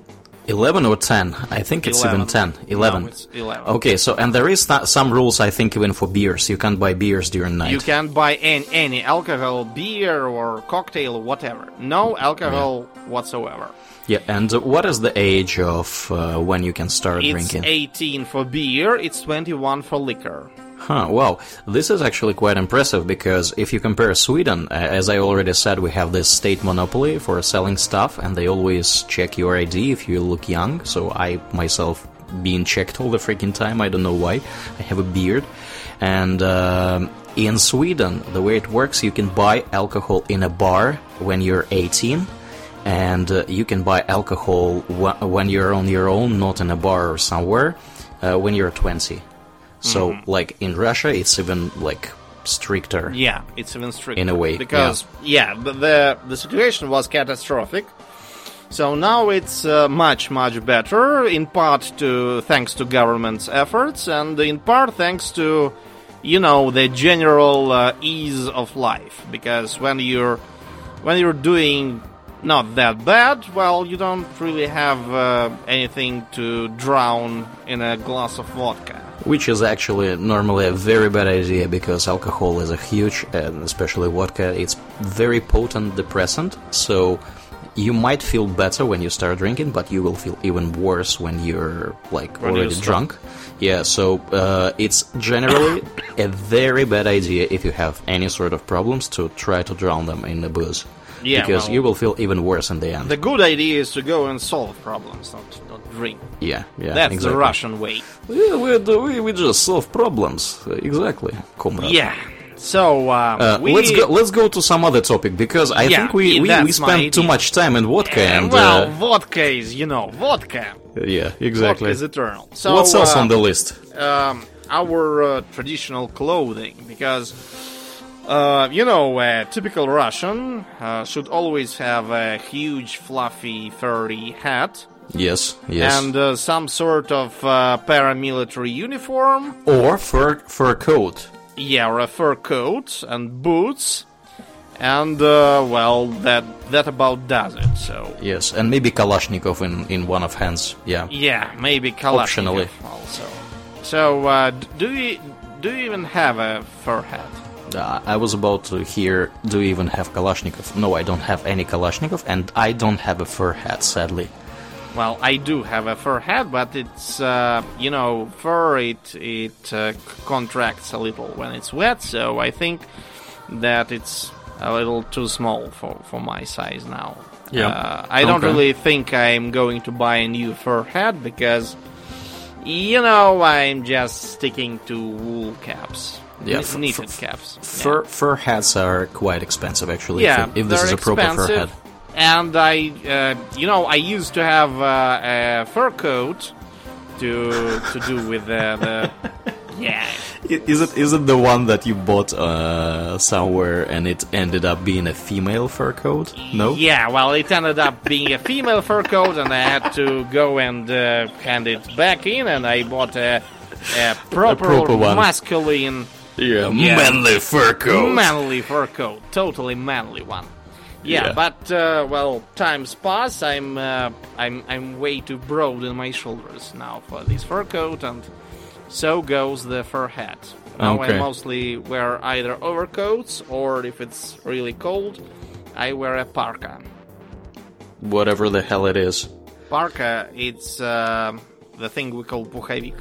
11 or 10? I think it's 11. Even 10. 11. No, it's 11. Okay, so, and there is some rules, I think, even for beers. You can't buy beers during night. You can't buy any alcohol, beer or cocktail, whatever. No alcohol whatsoever. Yeah, and what is the age of when you can start drinking? It's 18 for beer, it's 21 for liquor. Huh, wow. This is actually quite impressive, because if you compare Sweden, as I already said, we have this state monopoly for selling stuff, and they always check your ID if you look young, so I myself being checked all the freaking time, I don't know why, I have a beard, and in Sweden, the way it works, you can buy alcohol in a bar when you're 18, and you can buy alcohol when you're on your own, not in a bar or somewhere, when you're 20. So, like, in Russia, it's even, like, stricter. Yeah, it's even stricter. In a way. Because, the situation was catastrophic. So now it's much, much better, in part thanks to government's efforts, and in part thanks to, you know, the general ease of life. Because when you're doing not that bad, well, you don't really have anything to drown in a glass of vodka. Which is actually normally a very bad idea, because alcohol is a huge, and especially vodka, it's very potent depressant, so you might feel better when you start drinking, but you will feel even worse when you're, like, already drunk. Yeah, so it's generally a very bad idea if you have any sort of problems to try to drown them in the booze. Yeah, because you will feel even worse in the end. The good idea is to go and solve problems, not drink. Yeah, that's exactly. The Russian way. Yeah, we just solve problems, exactly, comrade. Yeah. So let's go to some other topic, because I think we spent too much time in vodka and vodka is vodka. Yeah, exactly. Vodka is eternal. So what's else on the list? Our traditional clothing, because. A typical Russian should always have a huge, fluffy, furry hat Yes, yes. And some sort of paramilitary uniform. Or fur coat. Yeah, or a fur coat and boots. And, well, that about does it, so... Yes, and maybe Kalashnikov in one of hands, yeah. Yeah, maybe Kalashnikov. Optionally. Also. So, do you even have a fur hat? I was about to hear, do you even have Kalashnikov? No, I don't have any Kalashnikov, and I don't have a fur hat, sadly. Well, I do have a fur hat, but it's, you know, fur, it contracts a little when it's wet, so I think that it's a little too small for my size now. Yeah. I don't really think I'm going to buy a new fur hat because, you know, I'm just sticking to wool caps. Yeah, knitted caps. Fur hats are quite expensive, actually, yeah, if this is a proper fur hat. And I used to have a fur coat to do with the yeah. Is it the one that you bought somewhere and it ended up being a female fur coat? No. Yeah, well, it ended up being a female fur coat, and I had to go and hand it back in, and I bought a proper masculine, manly fur coat. Manly fur coat, totally manly one. Yeah, but well, times pass. I'm way too broad in my shoulders now for this fur coat, and so goes the fur hat. Now I mostly wear either overcoats, or if it's really cold, I wear a parka. Whatever the hell it is. Parka, it's the thing we call puchavik.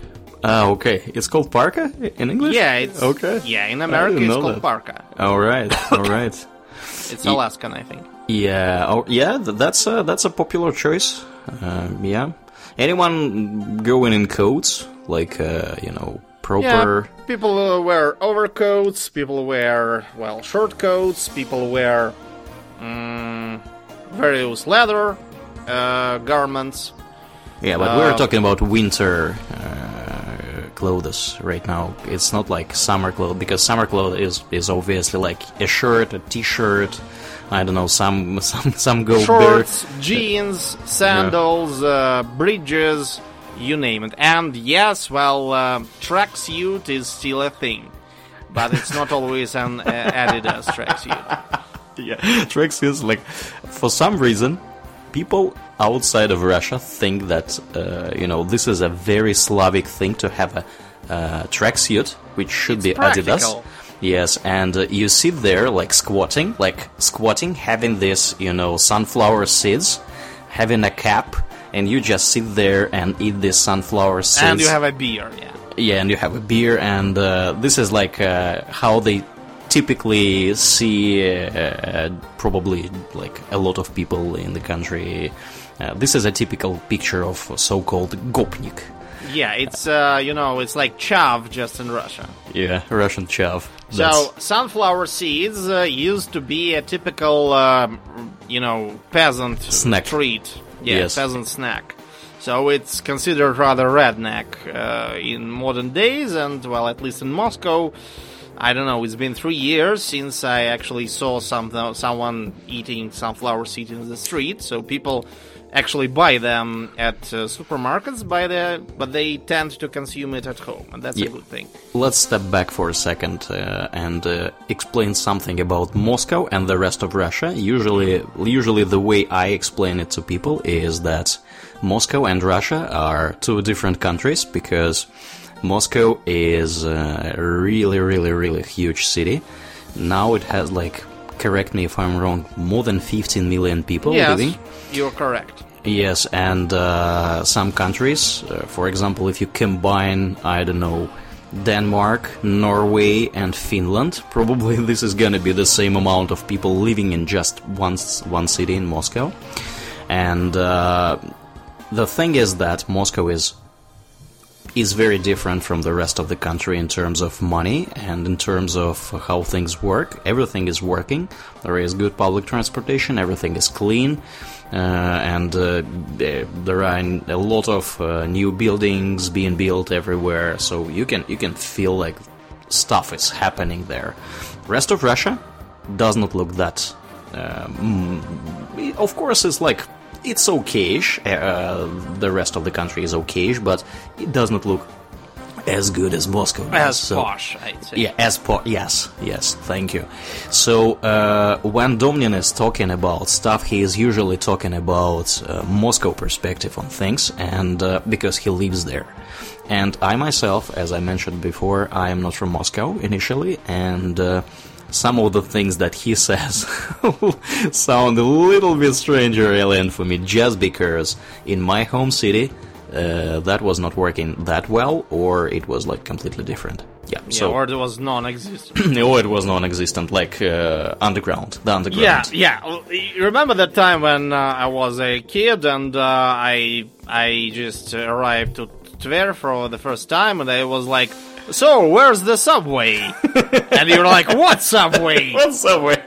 Ah, okay. It's called parka in English? Yeah, it's okay. Yeah, in America it's called parka. All right. It's Alaskan, I think. Yeah, that's a popular choice. Yeah, anyone going in coats, like proper. Yeah, people wear overcoats. People wear short coats. People wear various leather garments. Yeah, but we're talking about winter clothes right now. It's not like summer clothes, because summer clothes is obviously like a shirt, a t-shirt, I don't know, some go shorts, bare jeans, sandals, breeches, you name it. And yes, well, tracksuit is still a thing, but it's not always an Adidas tracksuit. Yeah, tracksuits, like, for some reason, people outside of Russia think that this is a very Slavic thing to have a tracksuit, which should be practical. Adidas. Yes, and you sit there like squatting, having this sunflower seeds, having a cap, and you just sit there and eat these sunflower seeds. And you have a beer, yeah. Yeah, and you have a beer, and this is like how they typically see probably like a lot of people in the country. This is a typical picture of so-called gopnik. Yeah, it's it's like chav, just in Russia. Yeah, Russian chav. So sunflower seeds used to be a typical peasant snack. Treat. Yeah, yes. Peasant snack. So it's considered rather redneck in modern days, and well, at least in Moscow. I don't know, it's been 3 years since I actually saw someone eating sunflower seeds in the street, so people actually buy them at supermarkets, but they tend to consume it at home, and that's a good thing. Let's step back for a second and explain something about Moscow and the rest of Russia. Usually the way I explain it to people is that Moscow and Russia are two different countries, because Moscow is a really, really, really huge city. Now it has, correct me if I'm wrong, more than 15 million people living. Yes, you're correct. Yes, and some countries, for example, if you combine, I don't know, Denmark, Norway, and Finland, probably this is going to be the same amount of people living in just one city in Moscow. And the thing is that Moscow is very different from the rest of the country in terms of money and in terms of how things work. Everything is working. There is good public transportation. Everything is clean. And there are a lot of new buildings being built everywhere. So you can feel like stuff is happening there. Rest of Russia does not look that... of course, it's like it's okay-ish. The rest of the country is okay-ish, but it does not look as good as Moscow. Posh, I'd say. Yeah, as posh. Yes, thank you. So, when Domnin is talking about stuff, he is usually talking about Moscow perspective on things, and because he lives there. And I myself, as I mentioned before, I am not from Moscow initially, and some of the things that he says sound a little bit strange or alien for me, just because in my home city, that was not working that well, or it was like completely different. Yeah, or it was non-existent. Like the underground. Yeah. Remember that time when I was a kid and I just arrived to Tver for the first time, and I was like, so, where's the subway? And you were like, what subway? What subway?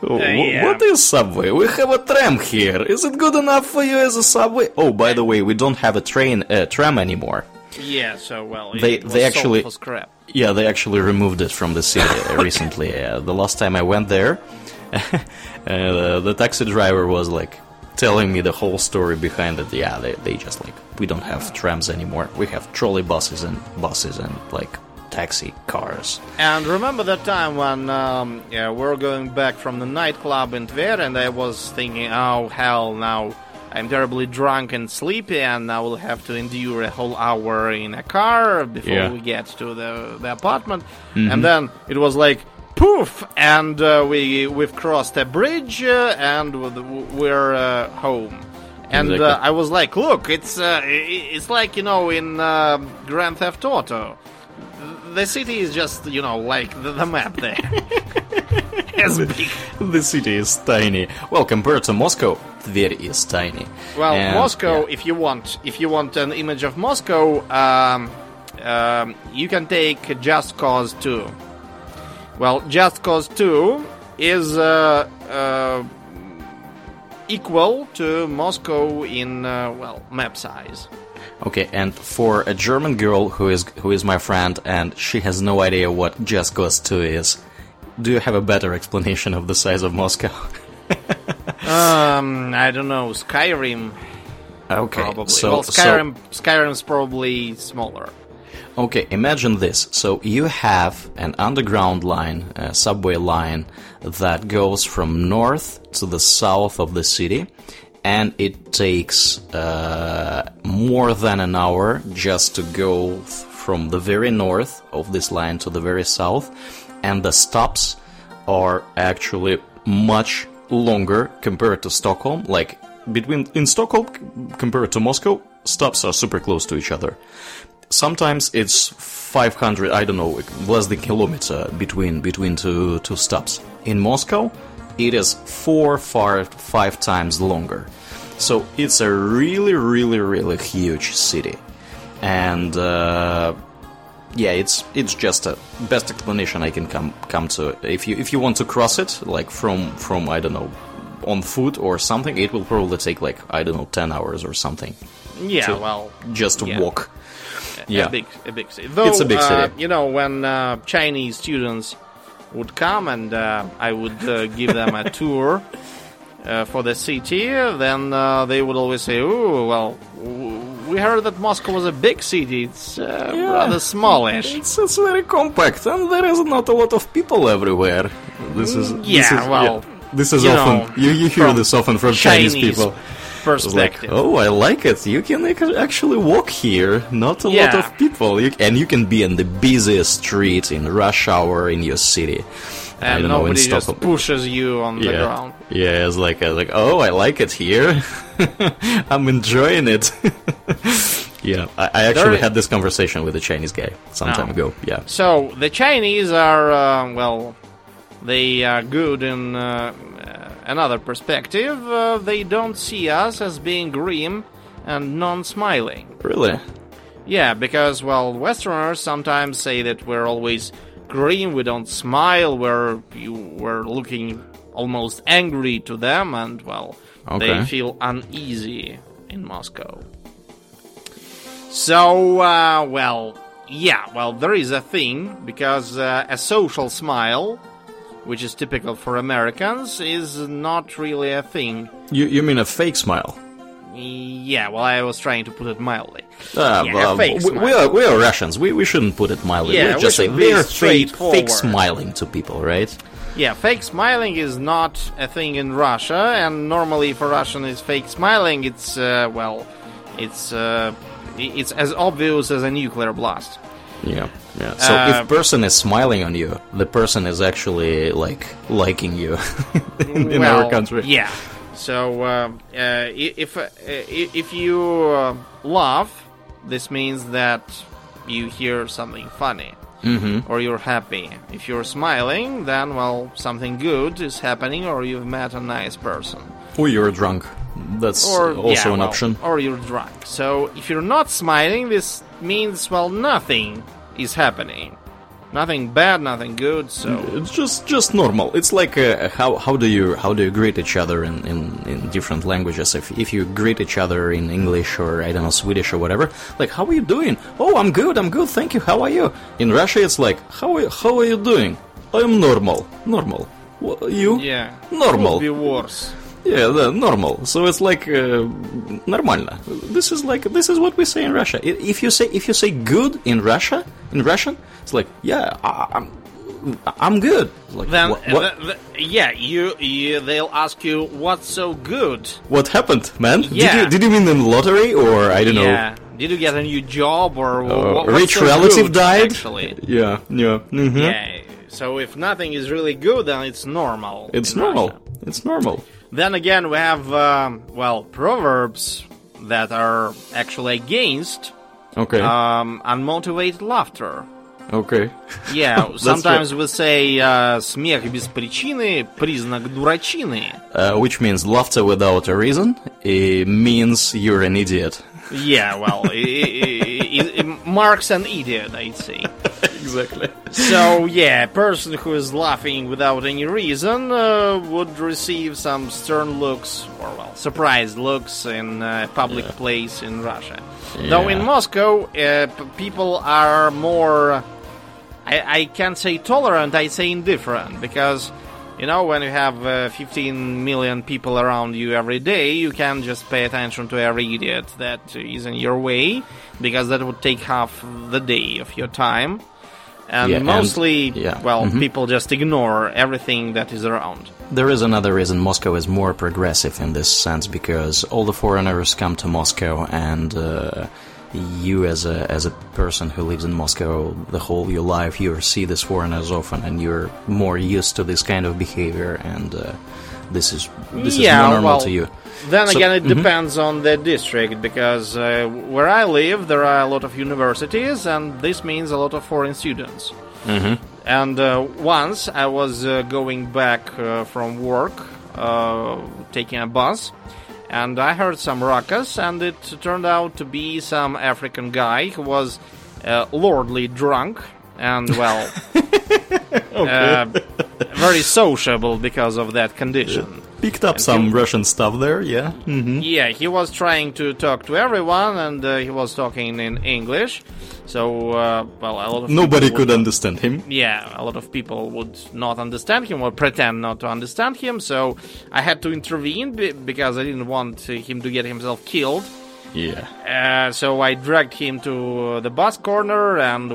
What is subway? We have a tram here. Is it good enough for you as a subway? Oh, by the way, we don't have a tram anymore. Yeah, so, well, they actually sold for scrap. Yeah, they actually removed it from the city recently. The last time I went there, the taxi driver was like telling me the whole story behind it. Yeah, they just like, we don't have trams anymore. We have trolley buses and like taxi cars. And remember that time when we were going back from the nightclub in Tver, and I was thinking, oh hell, now I'm terribly drunk and sleepy, and I will have to endure a whole hour in a car before we get to the apartment. Mm-hmm. And then it was like, poof! And we've crossed a bridge, and we're home. And exactly. I was like, look, it's like, in Grand Theft Auto. The city is just, like the map there. As big. The city is tiny. Well, compared to Moscow, Tver is tiny. Well, Moscow, if you want an image of Moscow, you can take Just Cause 2. Well, Just Cause 2 is equal to Moscow in map size. Okay, and for a German girl who is my friend and she has no idea what Just Cause 2 is, do you have a better explanation of the size of Moscow? I don't know, Skyrim. Okay, probably. So Skyrim's probably smaller. Okay, imagine this. So you have an underground line, a subway line, that goes from north to the south of the city, and it takes more than an hour just to go from the very north of this line to the very south, and the stops are actually much longer compared to Stockholm. Like, in Stockholm, compared to Moscow, stops are super close to each other. Sometimes it's 500, I don't know, less than a kilometer between two stops. In Moscow, it is 4-5 times longer. So it's a really, really, really huge city. And it's just a best explanation I can come to. If you want to cross it, like from I don't know, on foot or something, it will probably take like, I don't know, 10 hours or something. Yeah, walk. Yeah. A big city. Though, it's a big city. When Chinese students would come and I would give them a tour for the city, then they would always say, "Oh, well, we heard that Moscow was a big city. It's rather smallish. It's very compact, and there is not a lot of people everywhere." This is often you hear this often from Chinese people. Perspective. Like, I like it. You can actually walk here. Not a lot of people. You can be in the busiest street in rush hour in your city. And nobody just pushes you on the ground. Yeah, it's like, I like it here. I'm enjoying it. Yeah, I actually had this conversation with a Chinese guy some time ago. Yeah. So, the Chinese are, they are good in... another perspective, they don't see us as being grim and non-smiling. Really? Yeah, because, Westerners sometimes say that we're always grim, we don't smile, we're looking almost angry to them, and, they feel uneasy in Moscow. So, there is a thing, because a social smile which is typical for Americans, is not really a thing. You mean a fake smile? Yeah, well, I was trying to put it mildly. We are Russians. We shouldn't put it mildly. Yeah, we just say we're fake smiling to people, right? Yeah, fake smiling is not a thing in Russia, and normally if a Russian is fake smiling, it's as obvious as a nuclear blast. Yeah. So if person is smiling on you, the person is actually liking you in our country. Yeah. So if you laugh, this means that you hear something funny, mm-hmm. or you're happy. If you're smiling, then something good is happening, or you've met a nice person. Or you're drunk. That's also an option. Or you're drunk. So if you're not smiling, this means nothing is happening. Nothing bad, nothing good. So it's just normal. It's like how do you greet each other in different languages? If you greet each other in English or I don't know Swedish or whatever, how are you doing? Oh, I'm good, thank you. How are you? In Russia, it's how are you doing? I'm normal. What, you? Yeah, normal. Could be worse. Yeah, normal. So it's нормально. This is what we say in Russia. If you say good in Russia, in Russian, it's I'm good. They'll ask you what's so good. What happened, man? Yeah. Did you win the lottery or I don't know? Did you get a new job or rich so relative good, died? Actually? Yeah. Mm-hmm. Yeah. So if nothing is really good, then it's normal. It's normal. Then again, we have, proverbs that are actually against unmotivated laughter. Okay. Yeah, sometimes we say смех без причины признак дурачины. Which means laughter without a reason. It means you're an idiot. Yeah, it marks an idiot, I'd say. Exactly. So, a person who is laughing without any reason would receive some stern looks, or, surprised looks in a public place in Russia. Yeah. Though in Moscow, people are more... I can't say tolerant, I say indifferent, because, when you have 15 million people around you every day, you can't just pay attention to every idiot that is in your way, because that would take half the day of your time. And people just ignore everything that is around. There is another reason Moscow is more progressive in this sense, because all the foreigners come to Moscow, and you as a person who lives in Moscow the whole your life, you see these foreigners often, and you're more used to this kind of behavior, and this is more normal to you. Then again, it depends on the district, because where I live, there are a lot of universities, and this means a lot of foreign students. Mm-hmm. And once I was going back from work, taking a bus, and I heard some ruckus, and it turned out to be some African guy who was lordly drunk, and, very sociable because of that condition. Picked up some Russian stuff there, yeah. Mm-hmm. Yeah, he was trying to talk to everyone, and he was talking in English. So, a lot of nobody could understand him. Yeah, a lot of people would not understand him or pretend not to understand him. So I had to intervene because I didn't want him to get himself killed. Yeah. So I dragged him to the bus corner and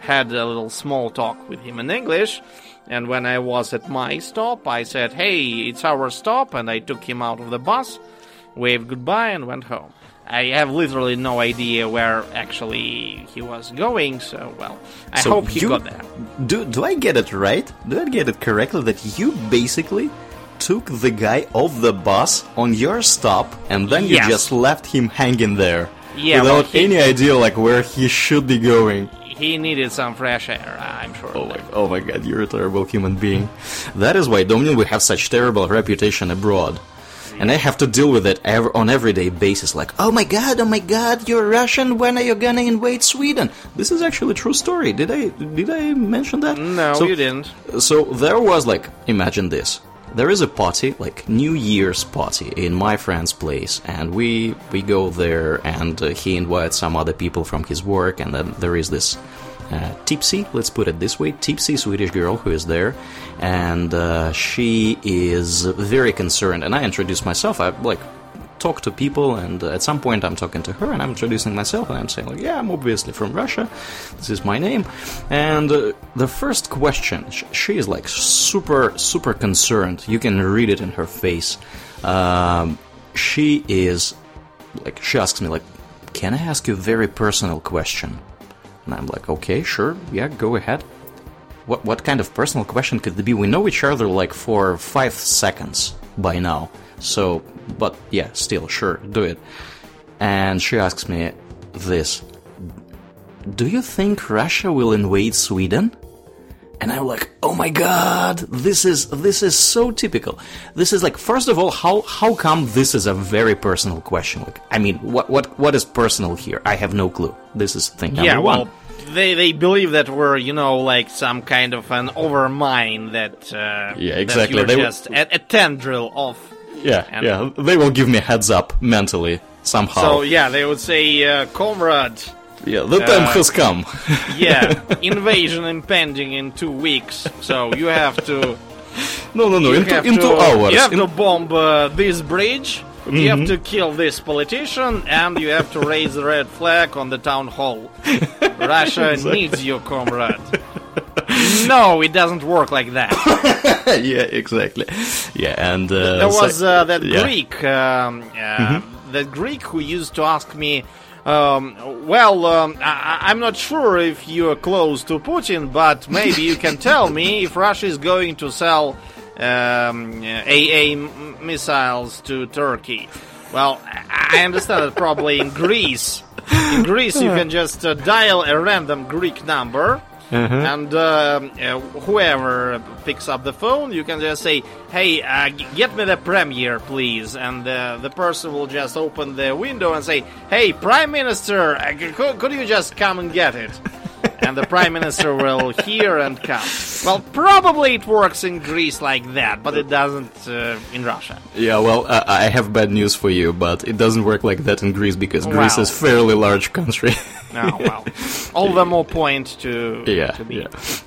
had a little small talk with him in English. And when I was at my stop, I said, hey, it's our stop, and I took him out of the bus, waved goodbye, and went home. I have literally no idea where actually he was going, so, I hope he got there. Do I get it right? Do I get it correctly that you basically took the guy off the bus on your stop, and then you just left him hanging there without any idea where he should be going? He needed some fresh air, I'm sure. Oh my God, you're a terrible human being. That is why, Domnin, we have such terrible reputation abroad. And I have to deal with it on everyday basis. Oh my God, you're Russian, when are you gonna invade Sweden? This is actually a true story. Did I mention that? No, you didn't. So there was, imagine this. There is a party, New Year's party, in my friend's place, and we go there, and he invites some other people from his work, and then there is this tipsy, let's put it this way, tipsy Swedish girl who is there, and she is very concerned, and I introduced myself, I like talk to people, and at some point I'm talking to her, and I'm introducing myself, and I'm saying, like, yeah, I'm obviously from Russia, this is my name, and the first question, she is, like, super, super concerned, you can read it in her face, she is, like, she asks me, like, can I ask you a very personal question? And I'm like, okay, sure, yeah, go ahead. What kind of personal question could it be? We know each other, like, for 5 seconds by now. So, but yeah, still, sure, do it. And she asks me this. Do you think Russia will invade Sweden? And I'm like, oh my god, this is so typical. This is like, first of all, how come this is a very personal question? Like, I mean, what is personal here? I have no clue. This is thing number one. Well, they believe that we're, you know, like some kind of an overmine that that you're a tendril of. Yeah, and they will give me a heads up mentally somehow. So yeah, they would say, comrade. Yeah, the time has come. Yeah, invasion impending in 2 weeks, so you have to... No, in 2 hours. You have to bomb this bridge, mm-hmm. you have to kill this politician, and you have to raise the red flag on the town hall. Russia needs you, comrade. No, it doesn't work like that. Yeah, exactly. Yeah, and... there was that Greek, mm-hmm. that Greek who used to ask me, I'm not sure if you are close to Putin, but maybe you can tell me if Russia is going to sell AA missiles to Turkey. Well, I understand that probably in Greece. In Greece, you can just dial a random Greek number, and whoever picks up the phone, you can just say, hey, get me the premier, please. And the person will just open the window and say, hey, Prime Minister, could you just come and get it? And the Prime Minister will hear and come. Well, probably it works in Greece like that, but it doesn't in Russia. Yeah, well, I have bad news for you, but it doesn't work like that in Greece because Greece is a fairly large country. Oh, well. All the more point to be.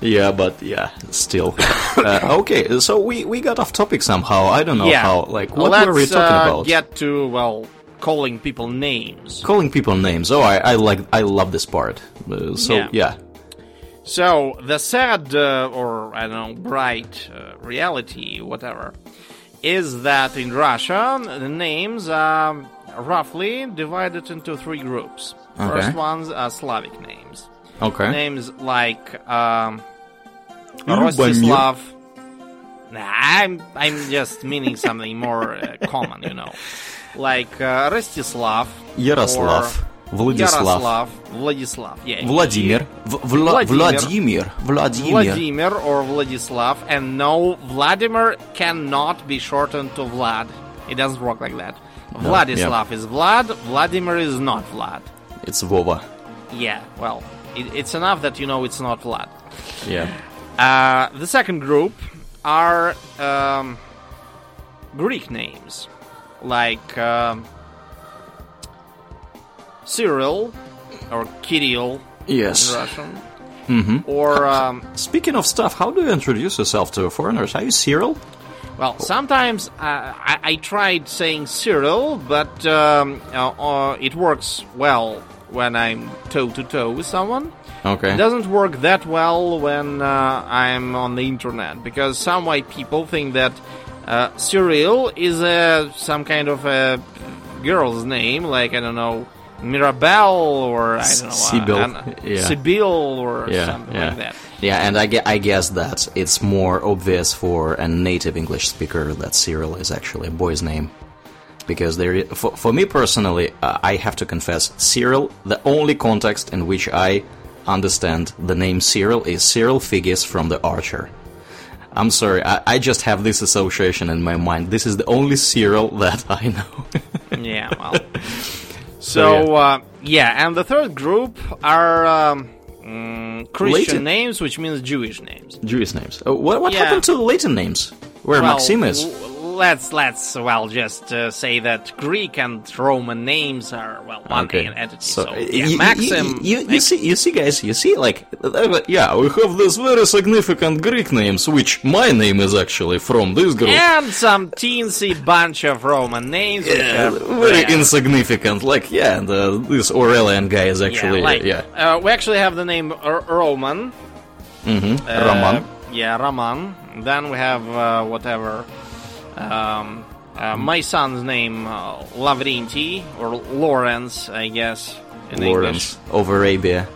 Yeah, but yeah, still. Okay, so we got off topic somehow. I don't know how. Like, what were we talking about? Let's get to, calling people names. Calling people names. Oh, I love this part. So the sad bright reality, whatever, is that in Russia the names are roughly divided into three groups. Okay. First ones are Slavic names. Okay. Names like Rostislav. I'm just meaning something more common, you know. Like Rostislav, Yaroslav, Vladislav, yeah, Vladimir, Vladimir or Vladislav, and no, Vladimir cannot be shortened to Vlad. It doesn't work like that. No, Vladislav is Vlad. Vladimir is not Vlad. It's Vova. Yeah, well, it's enough that you know it's not Vlad. Yeah. The second group are Greek names. Like Cyril or Kirill in Russian. Mm-hmm. Or speaking of stuff, how do you introduce yourself to foreigners? Are you Cyril? Well, sometimes I tried saying Cyril, but it works well when I'm toe-to-toe with someone. Okay. It doesn't work that well when I'm on the internet, because some white people think that Cyril is some kind of a girl's name, like, I don't know, Mirabelle, or I don't know, Sibyl or something like that. Yeah, and I guess that it's more obvious for a native English speaker that Cyril is actually a boy's name. Because for me personally, I have to confess, Cyril, the only context in which I understand the name Cyril is Cyril Figgis from The Archer. I'm sorry, I just have this association in my mind. This is the only Cyril that I know. Yeah, well. And the third group are Christian Latin names, which means Jewish names. What happened to Latin names? Where Maximus? let's say that Greek and Roman names are one entity. So yeah, Maxim. You see, guys, we have these very significant Greek names, which my name is actually from this group, and some teensy bunch of Roman names, which are very insignificant. This Aurelian guy is actually we actually have the name Roman. Mm-hmm. Roman. Yeah, Roman. Then we have my son's name, Lavrinti, or Lawrence, I guess. Lawrence English. Of Arabia.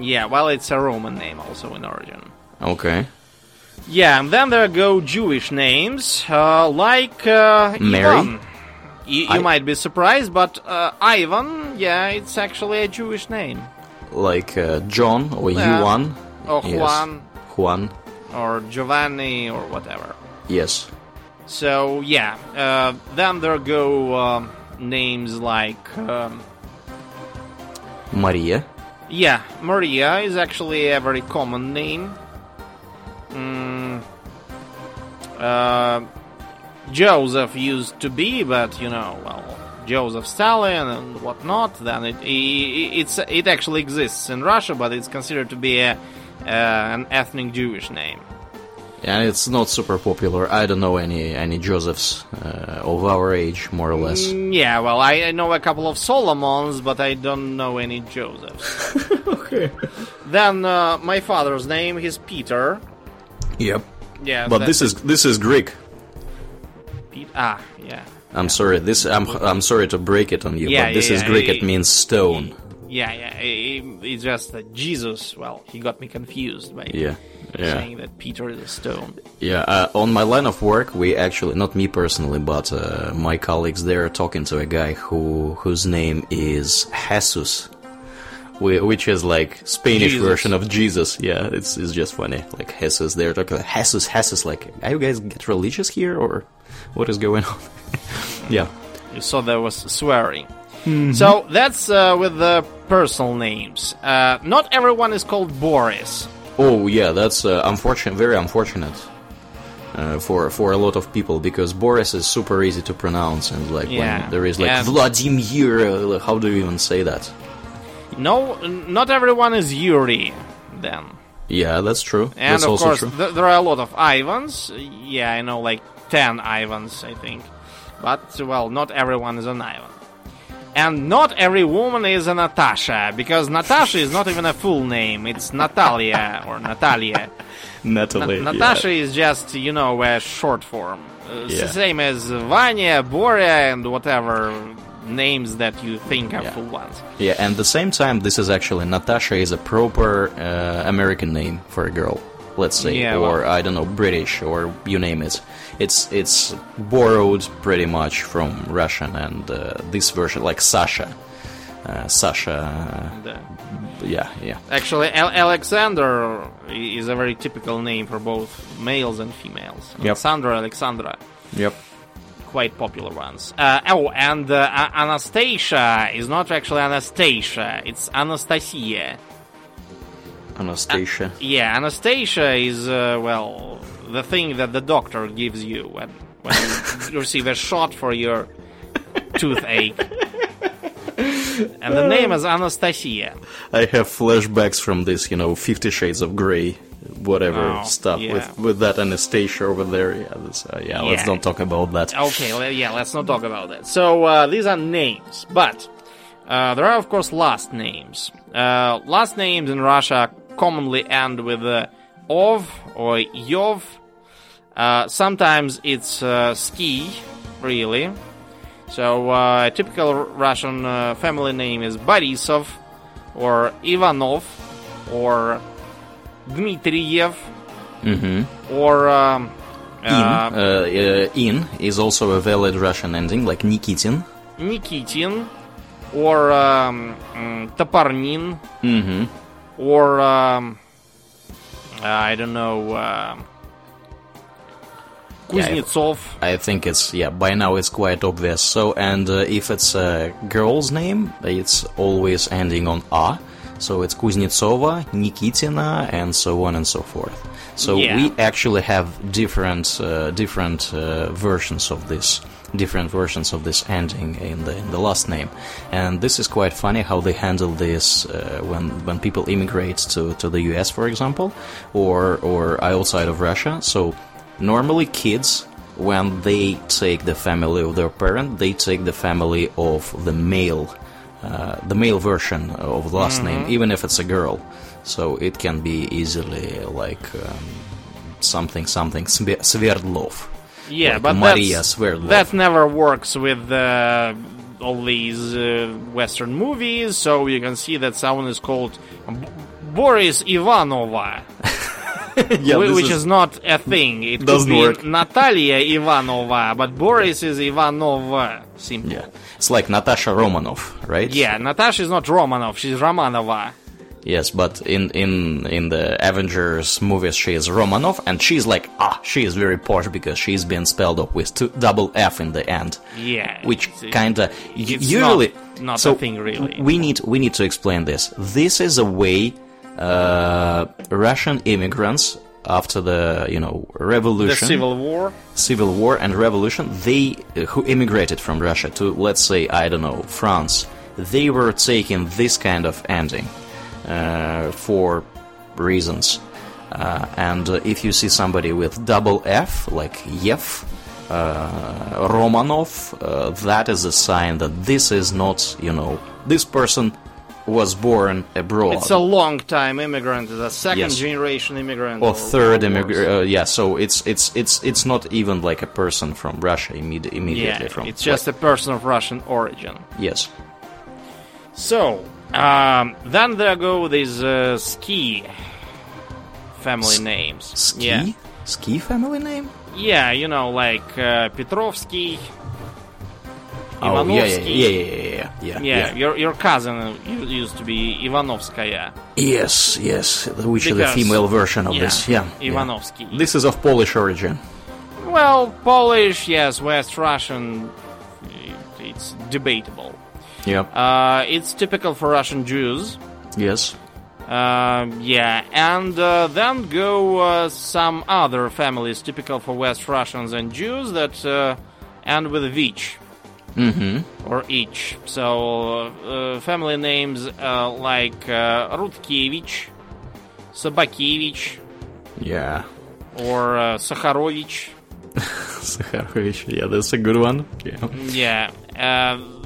Yeah, well, it's a Roman name also in origin. Okay. Yeah, and then there go Jewish names, Mary. Ivan. You might be surprised, but Ivan, it's actually a Jewish name. John or Yuan. Or Juan. Or Giovanni or whatever. Yes. So, then there go names like... Maria. Yeah, Maria is actually a very common name. Joseph used to be, but, Joseph Stalin and whatnot. Then it actually exists in Russia, but it's considered to be an ethnic Jewish name. Yeah, it's not super popular. I don't know any Josephs of our age, more or less. Yeah, well, I know a couple of Solomons, but I don't know any Josephs. Okay. Then my father's name is Peter. Yep. Yeah. But this is Greek. Yeah. Sorry. I'm sorry to break it on you, but this is Greek. It means stone. It's just that Jesus, he got me confused by saying that Peter is a stone. Yeah, on my line of work, we actually, not me personally, but my colleagues there are talking to a guy whose name is Jesus, which is Spanish version of Jesus. Yeah, it's just funny. Jesus, they're talking about Jesus, are you guys get religious here, or what is going on? Yeah. You saw there was swearing. Mm-hmm. So that's with the personal names. Not everyone is called Boris. Oh yeah, that's unfortunate, very unfortunate for a lot of people, because Boris is super easy to pronounce, and when there is Vladimir, how do you even say that? No, not everyone is Yuri. Then. Yeah, that's true. And that's also true. There are a lot of Ivans. Yeah, I know 10 Ivans, I think. But not everyone is an Ivan. And not every woman is a Natasha, because Natasha is not even a full name. It's Natalia or Natalia. Natalie. Natasha is just, a short form. Same as Vanya, Borya, and whatever names that you think are full ones. Yeah, and at the same time, this is actually, Natasha is a proper American name for a girl, let's say. Yeah, or, I don't know, British, or you name it. It's borrowed pretty much from Russian, and this version, Sasha. Actually, Alexander is a very typical name for both males and females. Yep. Alexandra, Alexandra. Yep. Quite popular ones. Anastasia is not actually Anastasia, it's Anastasia. Anastasia. Anastasia is, the thing that the doctor gives you when you receive a shot for your toothache. And the name is Anastasia. I have flashbacks from this, 50 Shades of Grey, stuff with that Anastasia over there. Let's not talk about that. Okay, let's not talk about that. So, these are names, but there are, of course, last names. Last names in Russia commonly end with Ov or Yov. Sometimes it's Ski, really. So a typical Russian family name is Borisov or Ivanov or Dmitriev. Mm-hmm. Or In is also a valid Russian ending, like Nikitin. Or Toparnin. Mm-hmm. Or I don't know, Kuznetsov. I think it's, by now it's quite obvious. So, and if it's a girl's name, it's always ending on A, So it's Kuznetsova, Nikitina, and so on and so forth. So we actually have different versions of this. Different versions of this ending in the last name, and this is quite funny how they handle this when people immigrate to the US, for example, or outside of Russia. So normally kids, when they take the family of their parent, they take the family of the male version of the last name, even if it's a girl. So it can be easily like something Sverdlov. Yeah, like, but Maria Sverdlova. That never works with all these Western movies, so you can see that someone is called Boris Ivanova, which is not a thing. It doesn't work. Natalia Ivanova, but Boris is Ivanova. Simple. Yeah. It's like Natasha Romanov, right? Yeah, Natasha is not Romanov, she's Romanova. Yes, but in the Avengers movies, she is Romanov, and she's like, she is very posh because she's been spelled up with double F in the end. Yeah. Which kind of usually not a thing, really. We need to explain this. This is a way Russian immigrants after the revolution, the civil war and revolution, they who immigrated from Russia to, let's say, I don't know, France, they were taking this kind of ending. For reasons. And if you see somebody with double F, like Yef, Romanov, that is a sign that this is not, this person was born abroad. It's a long-time immigrant, a second-generation immigrant. Or third immigrant, so it's not even like a person from Russia immediately. Yeah, it's just a person of Russian origin. Yes. So... then there go these ski family names. Ski? Yeah. Ski family name? Yeah, like Petrovsky, Ivanovsky. Yeah. Your cousin used to be Ivanovskaya. Yes, which is the female version of this. Yeah, Ivanovsky. Yeah. This is of Polish origin. Well, Polish, yes, West Russian, it's debatable. Yeah. It's typical for Russian Jews. Yes. And then go some other families typical for West Russians and Jews that end with vich or ich. So family names like Rutkevich, Sobakevich, or Sakharovich. Sakharovich, that's a good one. Yeah.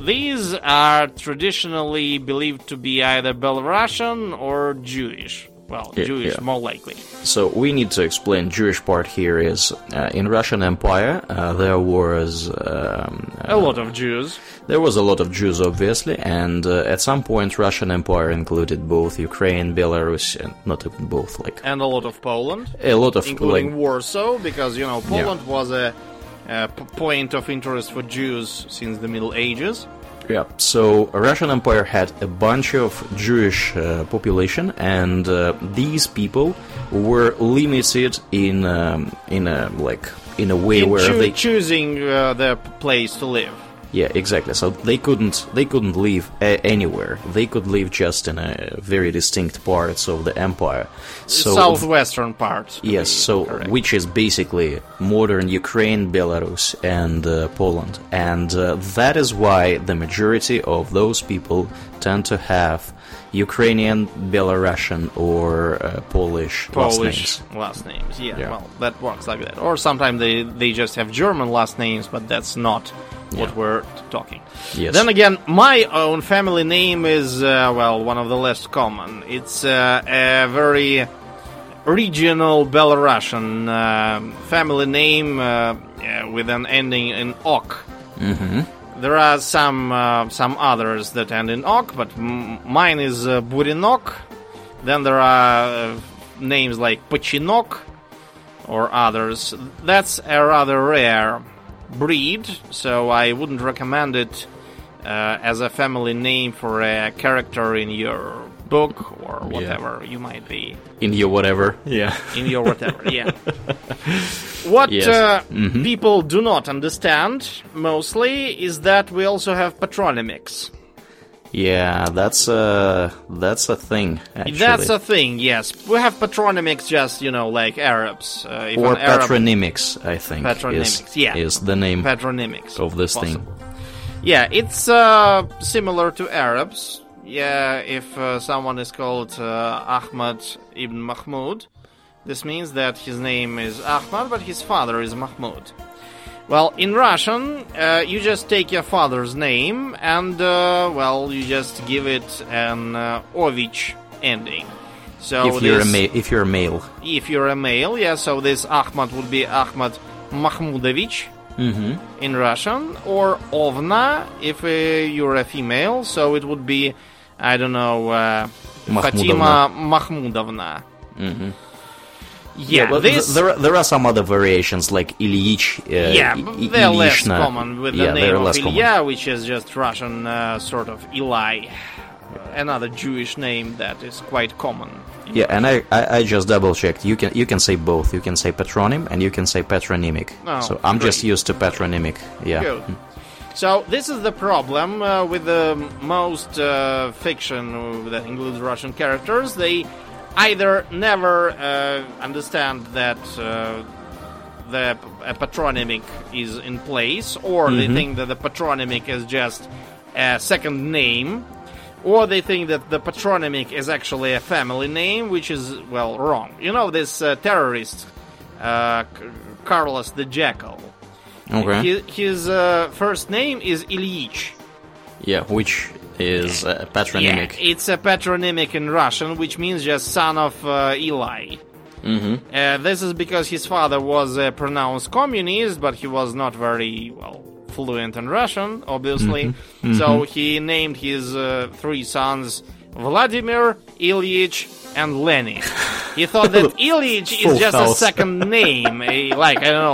These are traditionally believed to be either Belarusian or Jewish. Well, Jewish, more likely. So we need to explain Jewish part here is in Russian Empire there was... a lot of Jews. There was a lot of Jews, obviously, and at some point Russian Empire included both Ukraine, Belarus, and not even both, like... And a lot of Poland. A lot of... Including Warsaw, because, Poland was a... point of interest for Jews since the Middle Ages. Yeah, so Russian Empire had a bunch of Jewish population, and these people were limited in a way where they choosing their place to live. Yeah, exactly. So they couldn't live anywhere. They could live just in a very distinct parts of the empire. So southwestern part. Yes, so correct. Which is basically modern Ukraine, Belarus, and Poland. And that is why the majority of those people tend to have Ukrainian, Belarusian, or Polish last names. Yeah, well, that works like that. Or sometimes they just have German last names, but that's not what we're talking. Yes. Then again, my own family name is, one of the less common. It's a very regional Belarusian family name with an ending in ok. Mm-hmm. There are some others that end in ok, but mine is Burinok. Then there are names like Pachinok or others. That's a rather rare breed, so I wouldn't recommend it as a family name for a character in your book or whatever you might be. In your whatever. Yeah. In your whatever, yeah. What people do not understand, mostly, is that we also have patronymics. Yeah, that's a thing, actually. That's a thing, yes. We have patronymics, just, like Arabs. Or Arab... patronymics, I think. Patronymics, is the name of this thing. Yeah, it's similar to Arabs. Yeah, if someone is called Ahmad ibn Mahmud, this means that his name is Ahmad, but his father is Mahmud. Well, in Russian, you just take your father's name and, you just give it an Ovich ending. So if you're a male, yeah, so this Ahmad would be Ahmad Mahmudovich in Russian, or Ovna if you're a female, so it would be, I don't know, Fatima Mahmudovna. Mm-hmm. Yeah, but there are some other variations like Ilyich. But they're Ilyishna. Less common with the name of Ilya, which is just Russian sort of Eli, another Jewish name that is quite common. Yeah, and I just double checked. You can say both. You can say patronym and you can say patronymic. Oh, so I'm just used to patronymic. Yeah. Good. So this is the problem with the most fiction that includes Russian characters. They either never understand that a patronymic is in place, or they think that the patronymic is just a second name, or they think that the patronymic is actually a family name, which is, wrong. You know, this terrorist, Carlos the Jackal. Okay. His first name is Ilyich. Yeah, which... is a patronymic. Yeah, it's a patronymic in Russian, which means just son of Eli. Mm-hmm. This is because his father was a pronounced communist, but he was not very, fluent in Russian, obviously. Mm-hmm. Mm-hmm. So he named his three sons Vladimir, Ilyich, and Lenny. He thought that Ilyich is just a second name,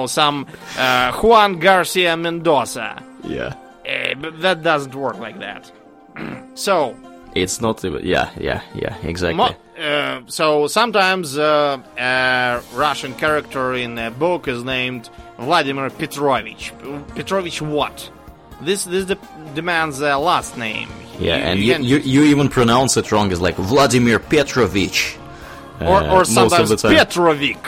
some Juan Garcia Mendoza. Yeah. But that doesn't work like that. So it's not even exactly. So sometimes a Russian character in a book is named Vladimir Petrovich. Petrovich what? This demands a last name. Yeah, you even pronounce it wrong. It's like Vladimir Petrovich, or sometimes Petrovic.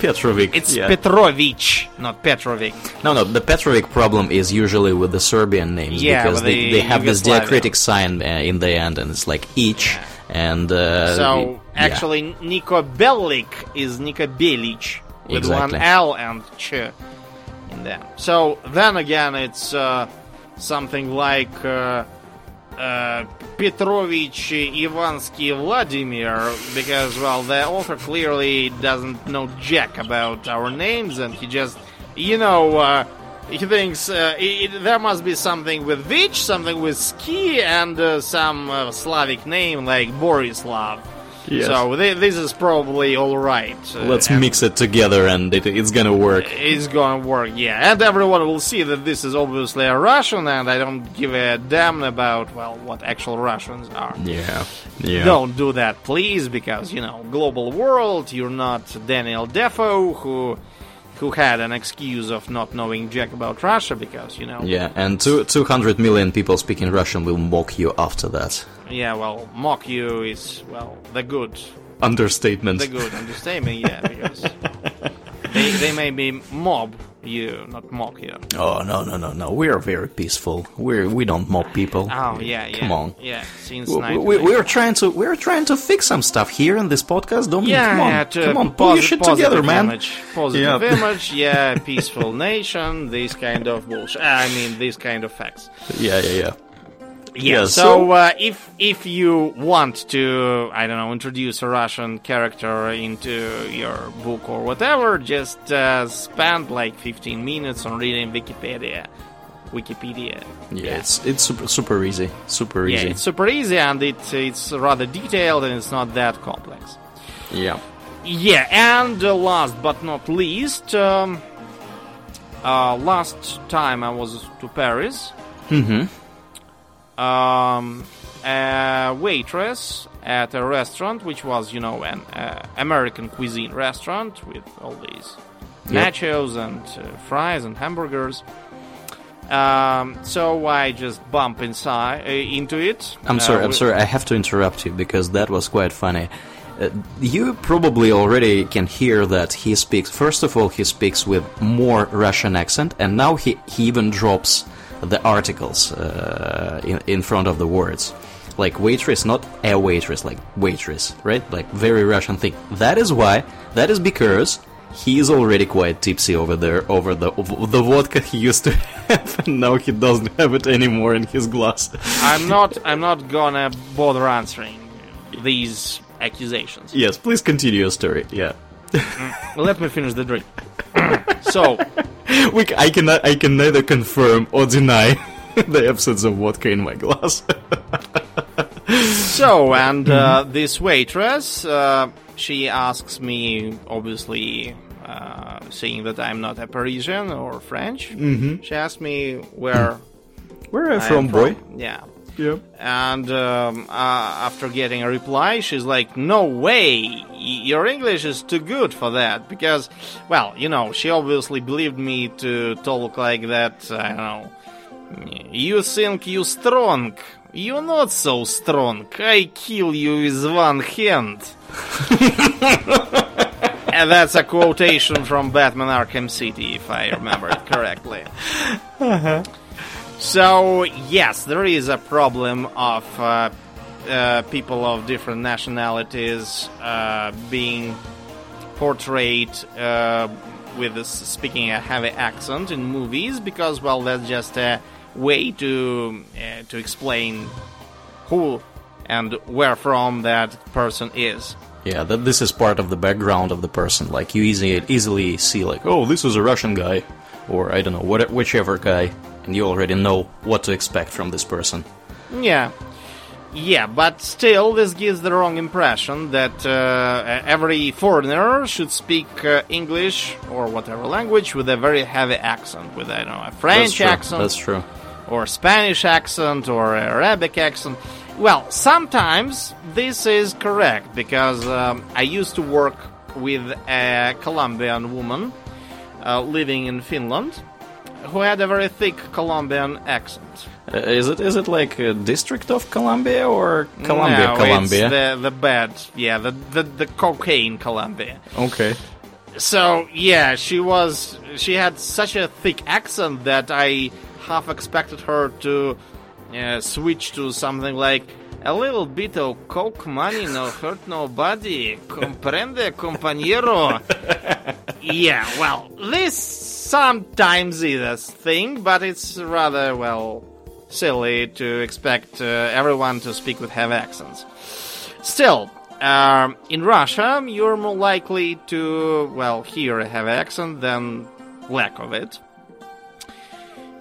Petrovic. It's Petrovic, not Petrovic. No, the Petrovic problem is usually with the Serbian names, because they have this diacritic sign in the end, and it's like each, and... actually, Niko Bellic is Niko Bellic, with one L and Ch in there. So, then again, it's something like... Petrovich Ivansky Vladimir, because, the author clearly doesn't know jack about our names, and he just, he thinks there must be something with Vich, something with Ski, and some Slavic name like Borislav. Yes. So this is probably all right. Let's mix it together, and it's gonna work. It's gonna work, yeah. And everyone will see that this is obviously a Russian, and I don't give a damn about what actual Russians are. Yeah. Don't do that, please, because global world. You're not Daniel Defoe, who had an excuse of not knowing jack about Russia, because Yeah, and 200 million people speaking Russian will mock you after that. Yeah, mock you is the good understatement. The good understatement, yeah, because they may be mob you, not mock you. Oh no, we are very peaceful. We don't mock people. Oh yeah, come on. Yeah, since we're trying to fix some stuff here in this podcast. Don't come on, pull your shit together, man. Positive image, yeah, peaceful nation. This kind of bullshit. I mean, these kind of facts. Yeah. Yeah, so if you want to, I don't know, introduce a Russian character into your book or whatever, just spend 15 minutes on reading Wikipedia. Yeah, it's super easy. Yeah, it's super easy, and it's rather detailed, and it's not that complex. Yeah. Yeah, and last but not least, last time I was to Paris... Mm-hmm. A waitress at a restaurant, which was, an American cuisine restaurant with all these nachos and fries and hamburgers. So I just bump into it. I'm sorry, I have to interrupt you because that was quite funny. You probably already can hear that he speaks... First of all, he speaks with more Russian accent, and now he even drops the articles in front of the words. Like waitress, not a waitress, like waitress, right? Like very Russian thing. That is because... He is already quite tipsy over there, over the vodka he used to have, and now he doesn't have it anymore in his glass. I'm not gonna bother answering these accusations. Yes, please continue your story, yeah. Let me finish the drink. So... I can neither confirm or deny the absence of vodka in my glass. So, and this waitress... She asks me, obviously, seeing that I'm not a Parisian or French, mm-hmm. She asks me where are you from, boy? Yeah. Yeah. And after getting a reply, she's like, no way, your English is too good for that. Because, well, you know, she obviously believed me to talk like that, I don't know, you think you strong. You're not so strong. I kill you with one hand. And that's a quotation from Batman Arkham City, if I remember it correctly. Uh-huh. So, yes, there is a problem of people of different nationalities being portrayed with speaking a heavy accent in movies because, well, that's just a way to explain who and where from that person is. Yeah, that this is part of the background of the person. Like, you easily see, like, oh, this is a Russian guy, or, I don't know, whichever guy, and you already know what to expect from this person. Yeah. Yeah, but still, this gives the wrong impression that every foreigner should speak English or whatever language with a very heavy accent, with, I don't know, a French accent. That's true. Or Spanish accent, or Arabic accent. Well, sometimes this is correct, because I used to work with a Colombian woman living in Finland, who had a very thick Colombian accent. Is it like a district of Colombia or Colombia? No, Colombia? It's the bad, yeah, the cocaine Colombia. Okay. So yeah, she had such a thick accent that I half expected her to switch to something like a little bit of coke money, no hurt nobody, comprende, compañero. Yeah, well, this sometimes is a thing, but it's rather, well, silly to expect everyone to speak with heavy accents. Still, in Russia, you're more likely to, well, hear a heavy accent than lack of it.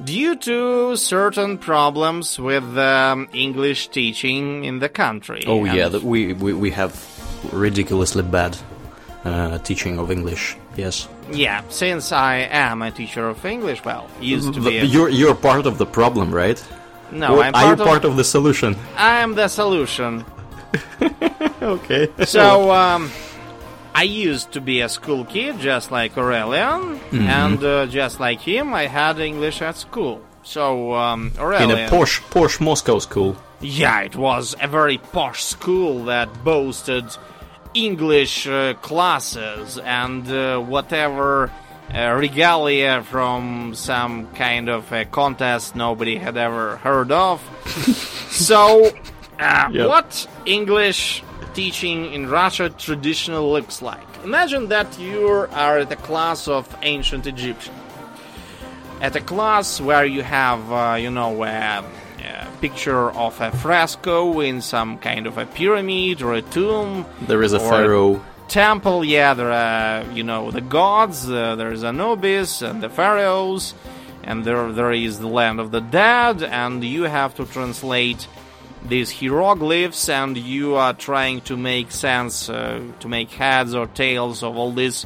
Due to certain problems with English teaching in the country. Oh, yeah, we have ridiculously bad teaching of English, yes. Yeah, since I am a teacher of English, well, used to be... You're part of the problem, right? No, or I'm part of... Are you part of the solution? I am the solution. Okay. So, I used to be a school kid, just like Aurelian, mm-hmm. and just like him, I had English at school. So, Aurelian... In a posh Moscow school. Yeah, it was a very posh school that boasted English classes and whatever regalia from some kind of a contest nobody had ever heard of. So, what English... teaching in Russia traditionally looks like. Imagine that you are at a class of ancient Egyptian. At a class where you have, a picture of a fresco in some kind of a pyramid or a tomb. There is a pharaoh. Temple, yeah, there are, the gods, there is Anubis and the pharaohs, and there is the land of the dead, and you have to translate these hieroglyphs, and you are trying to make sense, to make heads or tails of all this,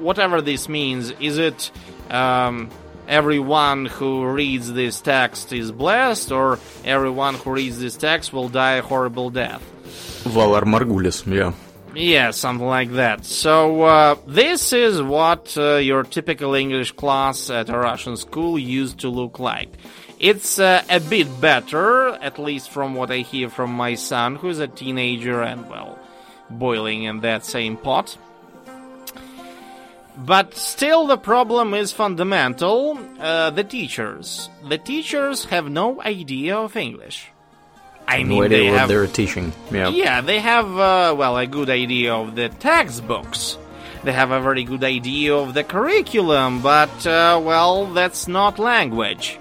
whatever this means. Is it everyone who reads this text is blessed, or everyone who reads this text will die a horrible death? Valar Margulis, yeah. Yeah, something like that. So this is what your typical English class at a Russian school used to look like. It's a bit better, at least from what I hear from my son, who's a teenager and, well, boiling in that same pot. But still the problem is fundamental. The teachers. The teachers have no idea of English. I mean, they're teaching. Yeah, they have, a good idea of the textbooks. They have a very good idea of the curriculum, but, that's not language.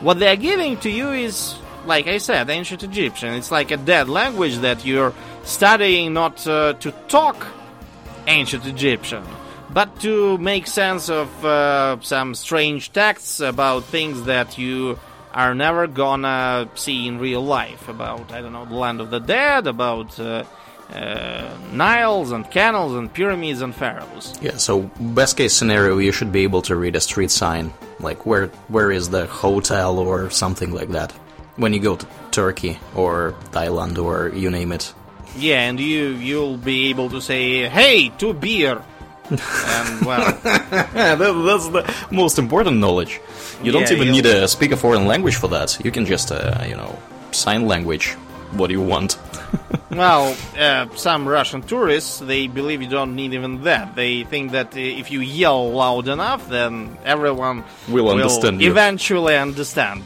What they're giving to you is, like I said, ancient Egyptian. It's like a dead language that you're studying not to talk ancient Egyptian, but to make sense of some strange texts about things that you are never gonna see in real life, about, I don't know, the land of the dead, about Niles and canals and pyramids and pharaohs. Yeah, so best case scenario, you should be able to read a street sign, like where is the hotel or something like that, when you go to Turkey or Thailand or you name it. Yeah, and you'll be able to say, hey, 2 beer. And, well, that's the most important knowledge. You don't even need to speak a foreign language for that. You can just, sign language. What do you want? Well, some Russian tourists, they believe you don't need even that. They think that if you yell loud enough, then everyone will eventually understand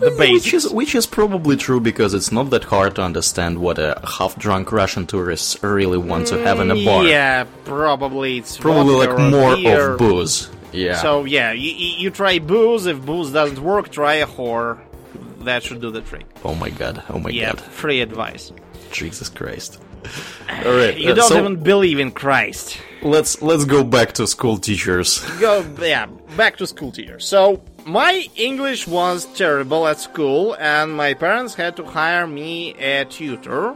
the basics. Which is probably true, because it's not that hard to understand what a half-drunk Russian tourist really wants to have in a bar. Yeah, probably. It's probably like more beer. Of booze. Yeah. So, yeah, you try booze. If booze doesn't work, try a whore. That should do the trick. Oh my god. Free advice. Jesus Christ. All right. You don't even believe in Christ. Let's go back to school teachers. Back to school teachers. So my English was terrible at school, and my parents had to hire me a tutor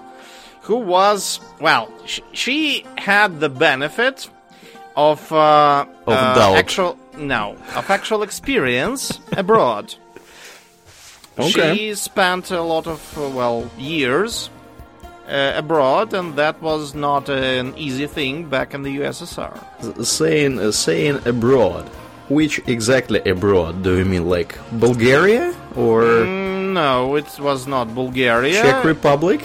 who was, she had the benefit of actual experience abroad. Okay. She spent a lot of, years abroad, and that was not an easy thing back in the USSR. Saying abroad, which exactly abroad? Do you mean like Bulgaria or... no, it was not Bulgaria. Czech Republic?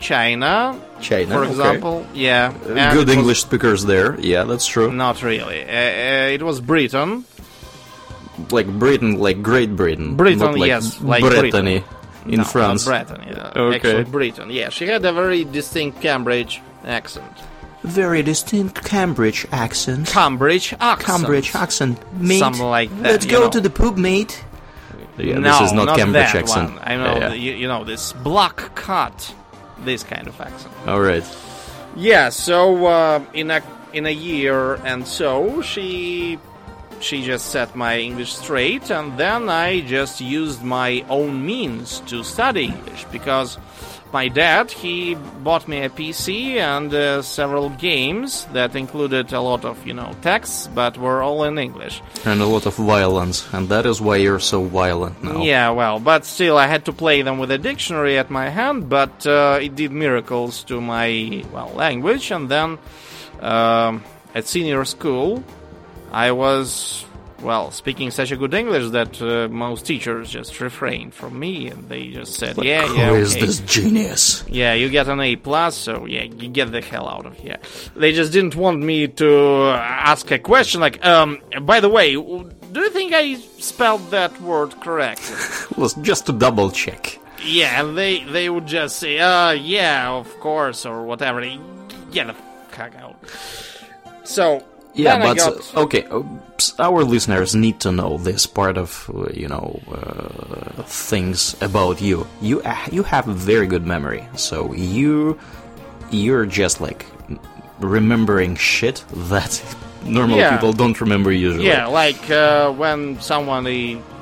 China, for example. Okay. Yeah. Good English speakers there. Yeah, that's true. Not really. It was Britain. Like Britain, like Great Britain. Britain, like yes. Like Brittany in France. Not Brittany. Okay. Actually, Britain, yeah. She had a very distinct Cambridge accent. Cambridge accent. Mate, something like that. Let's go to the pub, mate. Yeah, no, this is not Cambridge accent. One. I know, this block cut, this kind of accent. All right. Yeah, so in a year and so, She just set my English straight, and then I just used my own means to study English, because my dad, he bought me a PC and several games that included a lot of, texts, but were all in English. And a lot of violence, and that is why you're so violent now. Yeah, but still I had to play them with a dictionary at my hand, but it did miracles to my, language, and then at senior school... I was, speaking such a good English that most teachers just refrained from me, and they just said, who is this genius? Yeah, you get an A+, so you get the hell out of here. They just didn't want me to ask a question like, by the way, do you think I spelled that word correctly? Just to double check. Yeah, and they would just say, yeah, of course, or whatever. Get the fuck out. So... Yeah, then our listeners need to know this part of, things about you. You have very good memory, so you're just, remembering shit that normal people don't remember usually. Yeah, when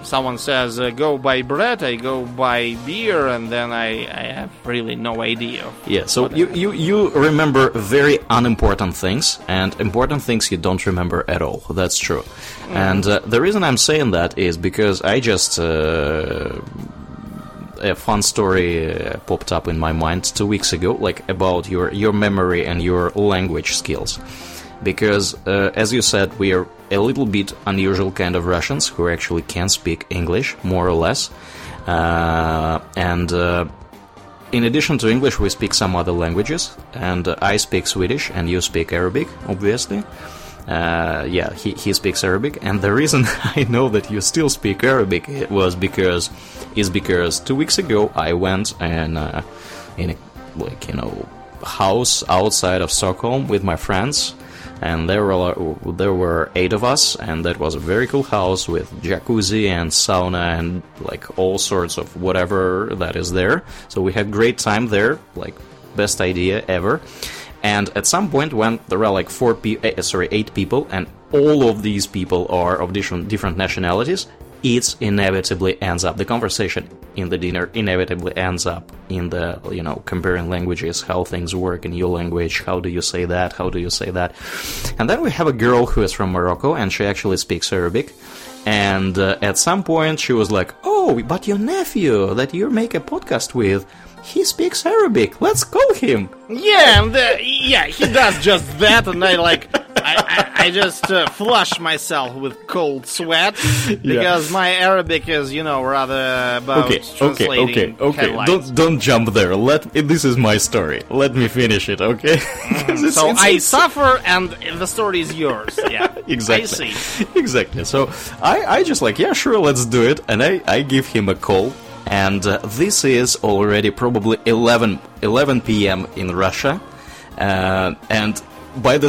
someone says, go buy bread, I go buy beer, and then I have really no idea. Yeah, so you remember very unimportant things, and important things you don't remember at all. That's true. Mm. And the reason I'm saying that is because I just a fun story popped up in my mind 2 weeks ago, like about your memory and your language skills. Because, as you said, we are a little bit unusual kind of Russians who actually can speak English, more or less. And in addition to English, we speak some other languages. And I speak Swedish, and you speak Arabic, obviously. He speaks Arabic. And the reason I know that you still speak Arabic is because 2 weeks ago I went and in a house outside of Stockholm with my friends, and there were 8 of us, and that was a very cool house with jacuzzi and sauna and like all sorts of whatever that is there. So we had great time there, like best idea ever. And at some point when there are like 8 people and all of these people are of different nationalities, it inevitably ends up, the conversation in the dinner inevitably ends up in the, comparing languages, how things work in your language, how do you say that. And then we have a girl who is from Morocco and she actually speaks Arabic. And at some point she was like, oh, but your nephew that you make a podcast with, he speaks Arabic. Let's call him. Yeah, he does just that, and I just flush myself with cold sweat because my Arabic is, rather about translating. Okay. Don't jump there. This is my story. Let me finish it, okay? So I suffer, and the story is yours. Yeah, exactly. I see. Exactly. So I just sure, let's do it, and I give him a call. And this is already probably 11 p.m. in Russia, and by the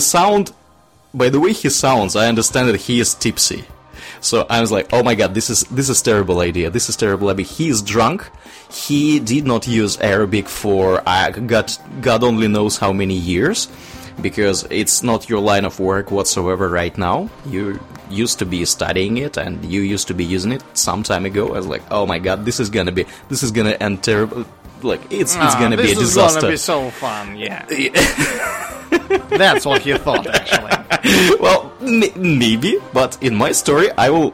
way he sounds, I understand that he is tipsy. So I was like, oh my god, this is terrible idea. This is terrible idea. He is drunk. He did not use Arabic for God only knows how many years, because it's not your line of work whatsoever right now. You used to be studying it, and you used to be using it some time ago. I was like, oh my god, this is gonna end terrible. It's gonna be a disaster. This is gonna be so fun, yeah. That's what you thought, actually. Well, maybe, but in my story, I will,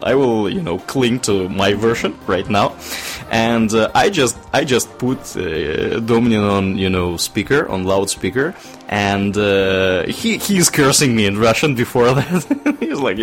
cling to my version right now, and I just put Domnin on, speaker, on loudspeaker, and he's cursing me in Russian before that. He's like,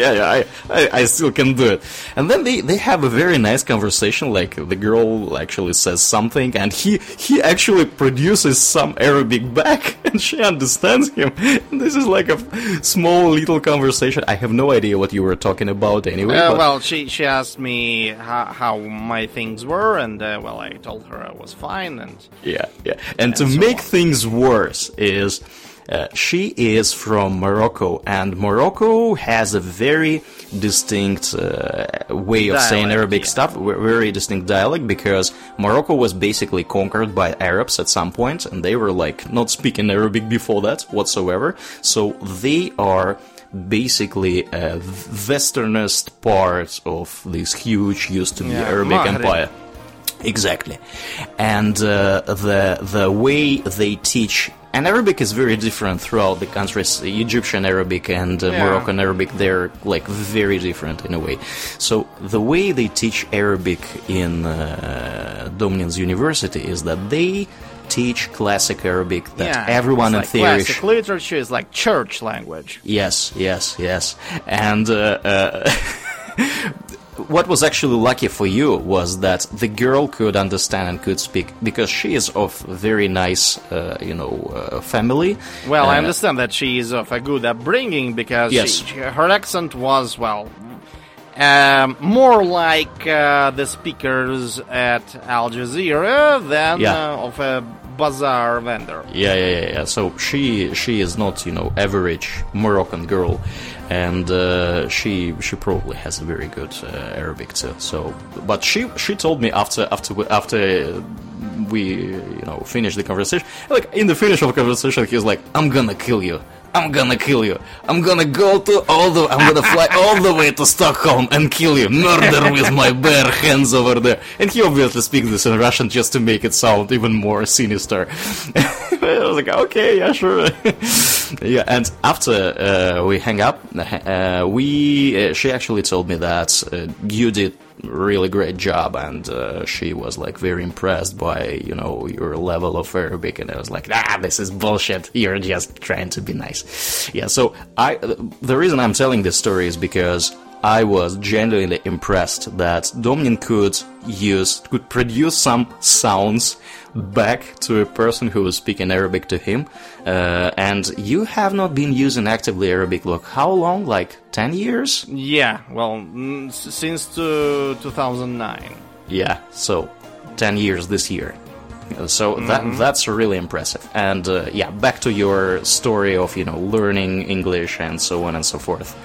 I still can do it. And then they have a very nice conversation. Like the girl actually says something, and he actually produces some Arabic back, and she understands him. And this is like a small little conversation. I have no idea what you were talking about anyway. Well, she asked me how my things were, and I told her I was fine, and yeah. And to so make on. Things worse is. She is from Morocco, and Morocco has a very distinct way of saying Arabic stuff, very distinct dialect, because Morocco was basically conquered by Arabs at some point, and they were not speaking Arabic before that whatsoever. So they are basically a westernest part of this huge used-to-be Arabic empire. Exactly. And the way they teach. And Arabic is very different throughout the countries. Egyptian Arabic and Moroccan Arabic, they're very different in a way. So the way they teach Arabic in Domnin's university is that they teach classic Arabic that everyone in theory. Classic literature is like church language. Yes. And what was actually lucky for you was that the girl could understand and could speak, because she is of very nice, family. Well, I understand that she is of a good upbringing, because her accent was, more like the speakers at Al Jazeera than of a bazaar vendor. Yeah. So she is not, average Moroccan girl, and she probably has a very good Arabic too. So, but she told me after we finished the conversation, in the finish of the conversation, he was like, "I'm gonna kill you." I'm gonna I'm gonna fly all the way to Stockholm and kill you. Murder with my bare hands over there. And he obviously speaks this in Russian just to make it sound even more sinister. I was like, okay, yeah, sure. And after we hang up, she actually told me that you did really great job, and she was like very impressed by, you know, your level of Arabic, and I was like, this is bullshit, you're just trying to be nice. Yeah, so the reason I'm telling this story is because I was genuinely impressed that Domnin could produce some sounds back to a person who was speaking Arabic to him. And you have not been using actively Arabic, look, how long? Like 10 years? Yeah, well, since 2009. Yeah, so 10 years this year. So that's really impressive. And back to your story of, you know, learning English and so on and so forth.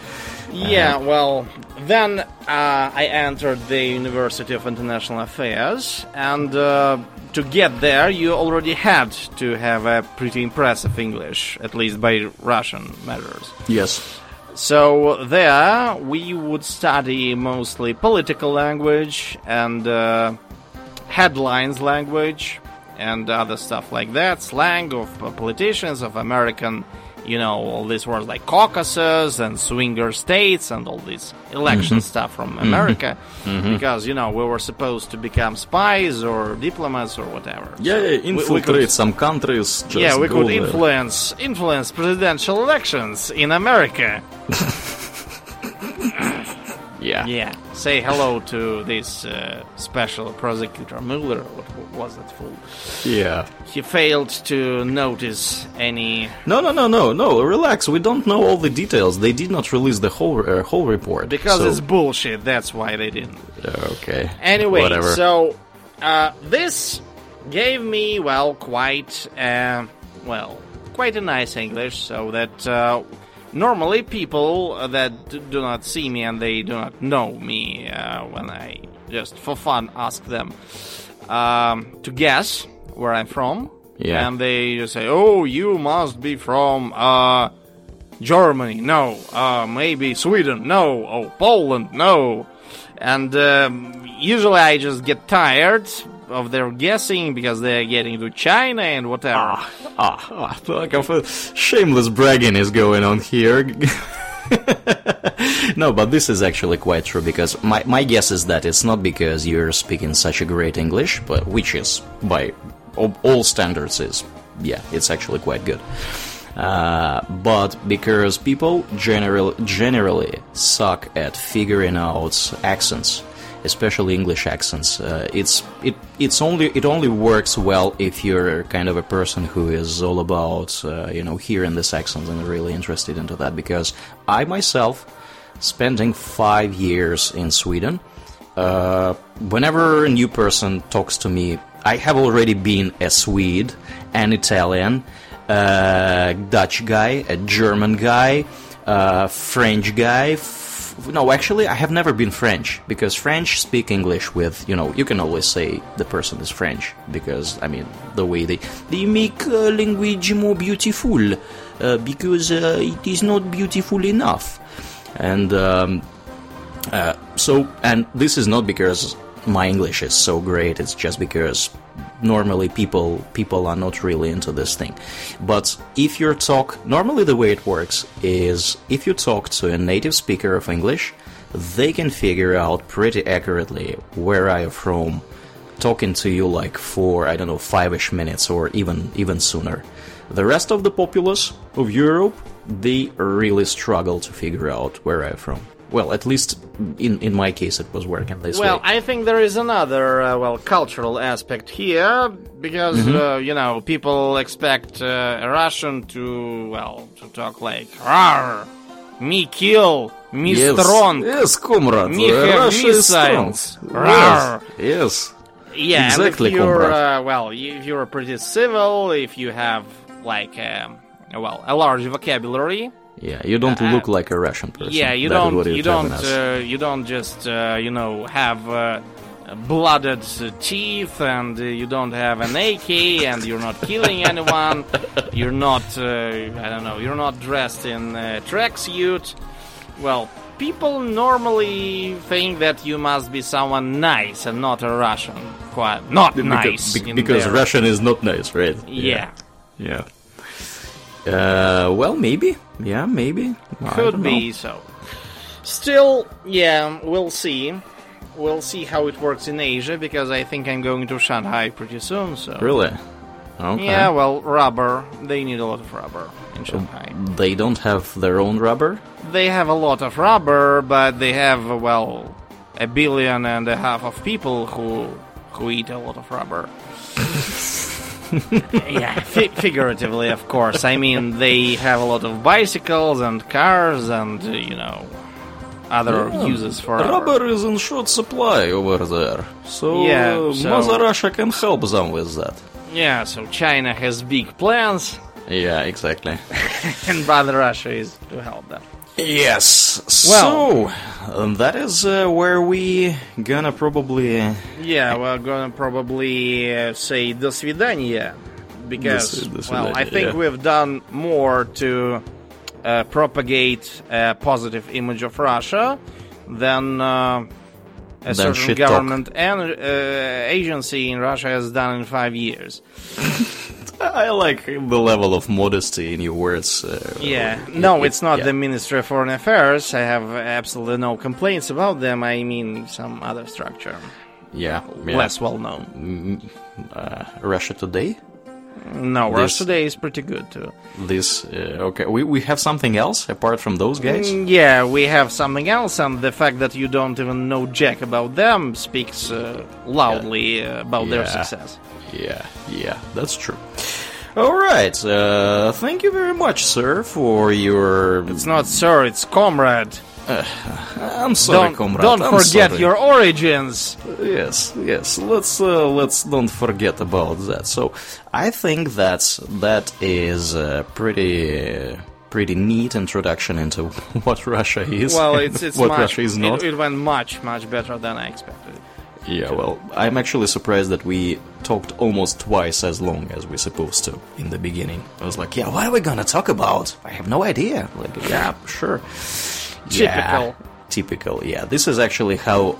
Yeah, well, then I entered the University of International Affairs, and to get there, you already had to have a pretty impressive English, at least by Russian measures. Yes. So there we would study mostly political language and headlines language and other stuff like that, slang of politicians, of American, you know, all these words like Caucasus and swinger states and all this election stuff from America. Mm-hmm. Because, you know, we were supposed to become spies or diplomats or whatever. Yeah, so infiltrate some countries. Just we could influence presidential elections in America. Yeah. Yeah. Say hello to this special prosecutor Mueller. What was that fool? Yeah. He failed to notice any. No. Relax. We don't know all the details. They did not release the whole report because it's bullshit. That's why they didn't. Okay. Anyway, whatever. So this gave me quite a nice English, so that. Normally, people that do not see me and they do not know me, when I just for fun ask them to guess where I'm from, and they just say, "Oh, you must be from Germany, no, maybe Sweden, no, oh, Poland, no," and usually I just get tired of their guessing because they're getting to China and whatever. Shameless bragging is going on here. No, but this is actually quite true, because my guess is that it's not because you're speaking such a great English, but which is by all standards is it's actually quite good. But because people generally suck at figuring out accents, especially English accents. It only works well if you're kind of a person who is all about hearing this accent and really interested into that. Because I myself, spending 5 years in Sweden, whenever a new person talks to me, I have already been a Swede, an Italian, a Dutch guy, a German guy, a French guy. No, actually, I have never been French, because French speak English with, you know, you can always say the person is French, because, I mean, the way they make language more beautiful, because it is not beautiful enough. And and this is not because my English is so great, it's just because normally people are not really into this thing. But if you talk, normally the way it works is if you talk to a native speaker of English, they can figure out pretty accurately where I am from, talking to you like for, I don't know, 5-ish minutes or even sooner. The rest of the populace of Europe, they really struggle to figure out where I am from. Well, at least in my case, it was working this way. Well, I think there is another, cultural aspect here, because, people expect a Russian to talk like, "Rar, me kill, me strong. Yes, comrade, me have missiles. Rar." Yes. Yeah, exactly, and if you're, if you're pretty civil, if you have, a large vocabulary. Yeah, you don't look like a Russian person. Yeah, you don't have blooded teeth, and you don't have an AK, and you're not killing anyone. You're not, you're not dressed in a tracksuit. Well, people normally think that you must be someone nice and not a Russian. Quite not nice. Because Russian is not nice, right? Yeah. Yeah. Maybe. Yeah, maybe. Could be so. Still, yeah, we'll see. we'll see how it works in Asia, because I think I'm going to Shanghai pretty soon. So. Really? Okay. Yeah, well, rubber. They need a lot of rubber in Shanghai. They don't have their own rubber? They have a lot of rubber, but they have, well, 1.5 billion of people who eat a lot of rubber. Yeah, figuratively, of course. I mean, they have a lot of bicycles and cars and, you know, other uses for rubber is in short supply over there. So, Mother Russia can help them with that. Yeah, so China has big plans. Yeah, exactly. And Mother Russia is to help them. Yes. Well, so, that is where we gonna probably... Yeah, we're gonna probably say do svidaniya, because, well, I think we've done more to propagate a positive image of Russia than a certain government and agency in Russia has done in 5 years. I like the level of modesty in your words. It's not the Ministry of Foreign Affairs. I have absolutely no complaints about them. I mean, some other structure. Yeah. Less well-known. Russia Today? No, Russia Today is pretty good, too. Okay. We have something else apart from those guys? Yeah, we have something else, and the fact that you don't even know jack about them speaks loudly about their success. Yeah, that's true. All right, thank you very much, sir, for your... It's not sir, it's comrade. I'm sorry, comrade. Don't forget your origins. Yes. Let's don't forget about that. So, I think that is a pretty neat introduction into what Russia is. Well, it's what Russia is not. It went much better than I expected. Yeah, well, I'm actually surprised that we talked almost twice as long as we're supposed to in the beginning. I was like, what are we gonna talk about? I have no idea. Like, yeah, sure. Typical, yeah. This is actually how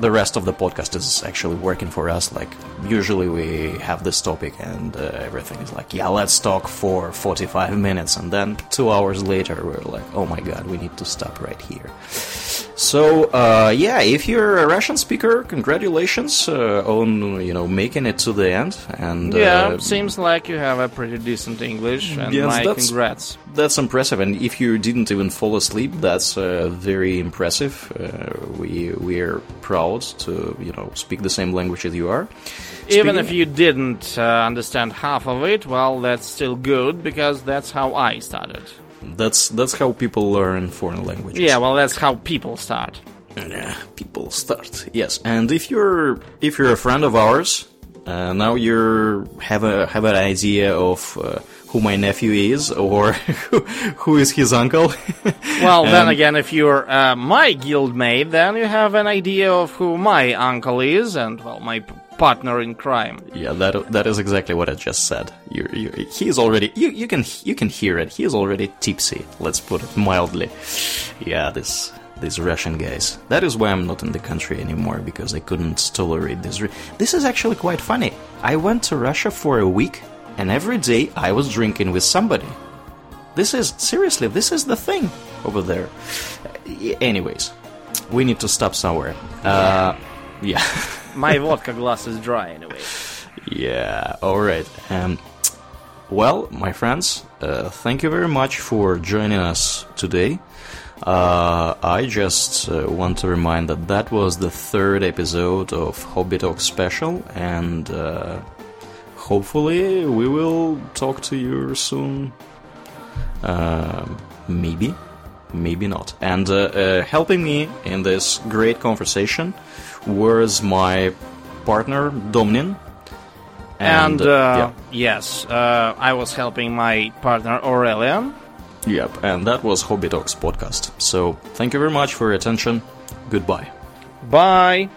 the rest of the podcast is actually working for us. Like, usually we have this topic and everything is like, let's talk for 45 minutes. And then 2 hours later, we're like, oh my god, we need to stop right here. So, if you're a Russian speaker, congratulations on, making it to the end. And seems like you have a pretty decent English, and congrats. That's impressive, and if you didn't even fall asleep, that's very impressive. We're proud to, speak the same language as you are. Even if you didn't understand half of it, well, that's still good, because that's how I started. That's how people learn foreign languages. Yeah, well, that's how people start. Yes. And if you're a friend of ours, now you have an idea of who my nephew is or who is his uncle. Well, then again, if you're my guildmate, then you have an idea of who my uncle is and my partner in crime. Yeah, that is exactly what I just said. He's already you can hear it. He's already tipsy. Let's put it mildly. Yeah, these Russian guys. That is why I'm not in the country anymore, because I couldn't tolerate this. This is actually quite funny. I went to Russia for a week, and every day I was drinking with somebody. This is the thing over there. Anyways, we need to stop somewhere. Yeah. My vodka glass is dry anyway. Yeah, alright. Well, my friends, thank you very much for joining us today. I just want to remind that was the third episode of Hobby Talks Special, and hopefully we will talk to you soon. Maybe not. And helping me in this great conversation was my partner, Domnin. I was helping my partner, Aurelian. Yep, and that was Hobby Talks Podcast. So, thank you very much for your attention. Goodbye. Bye.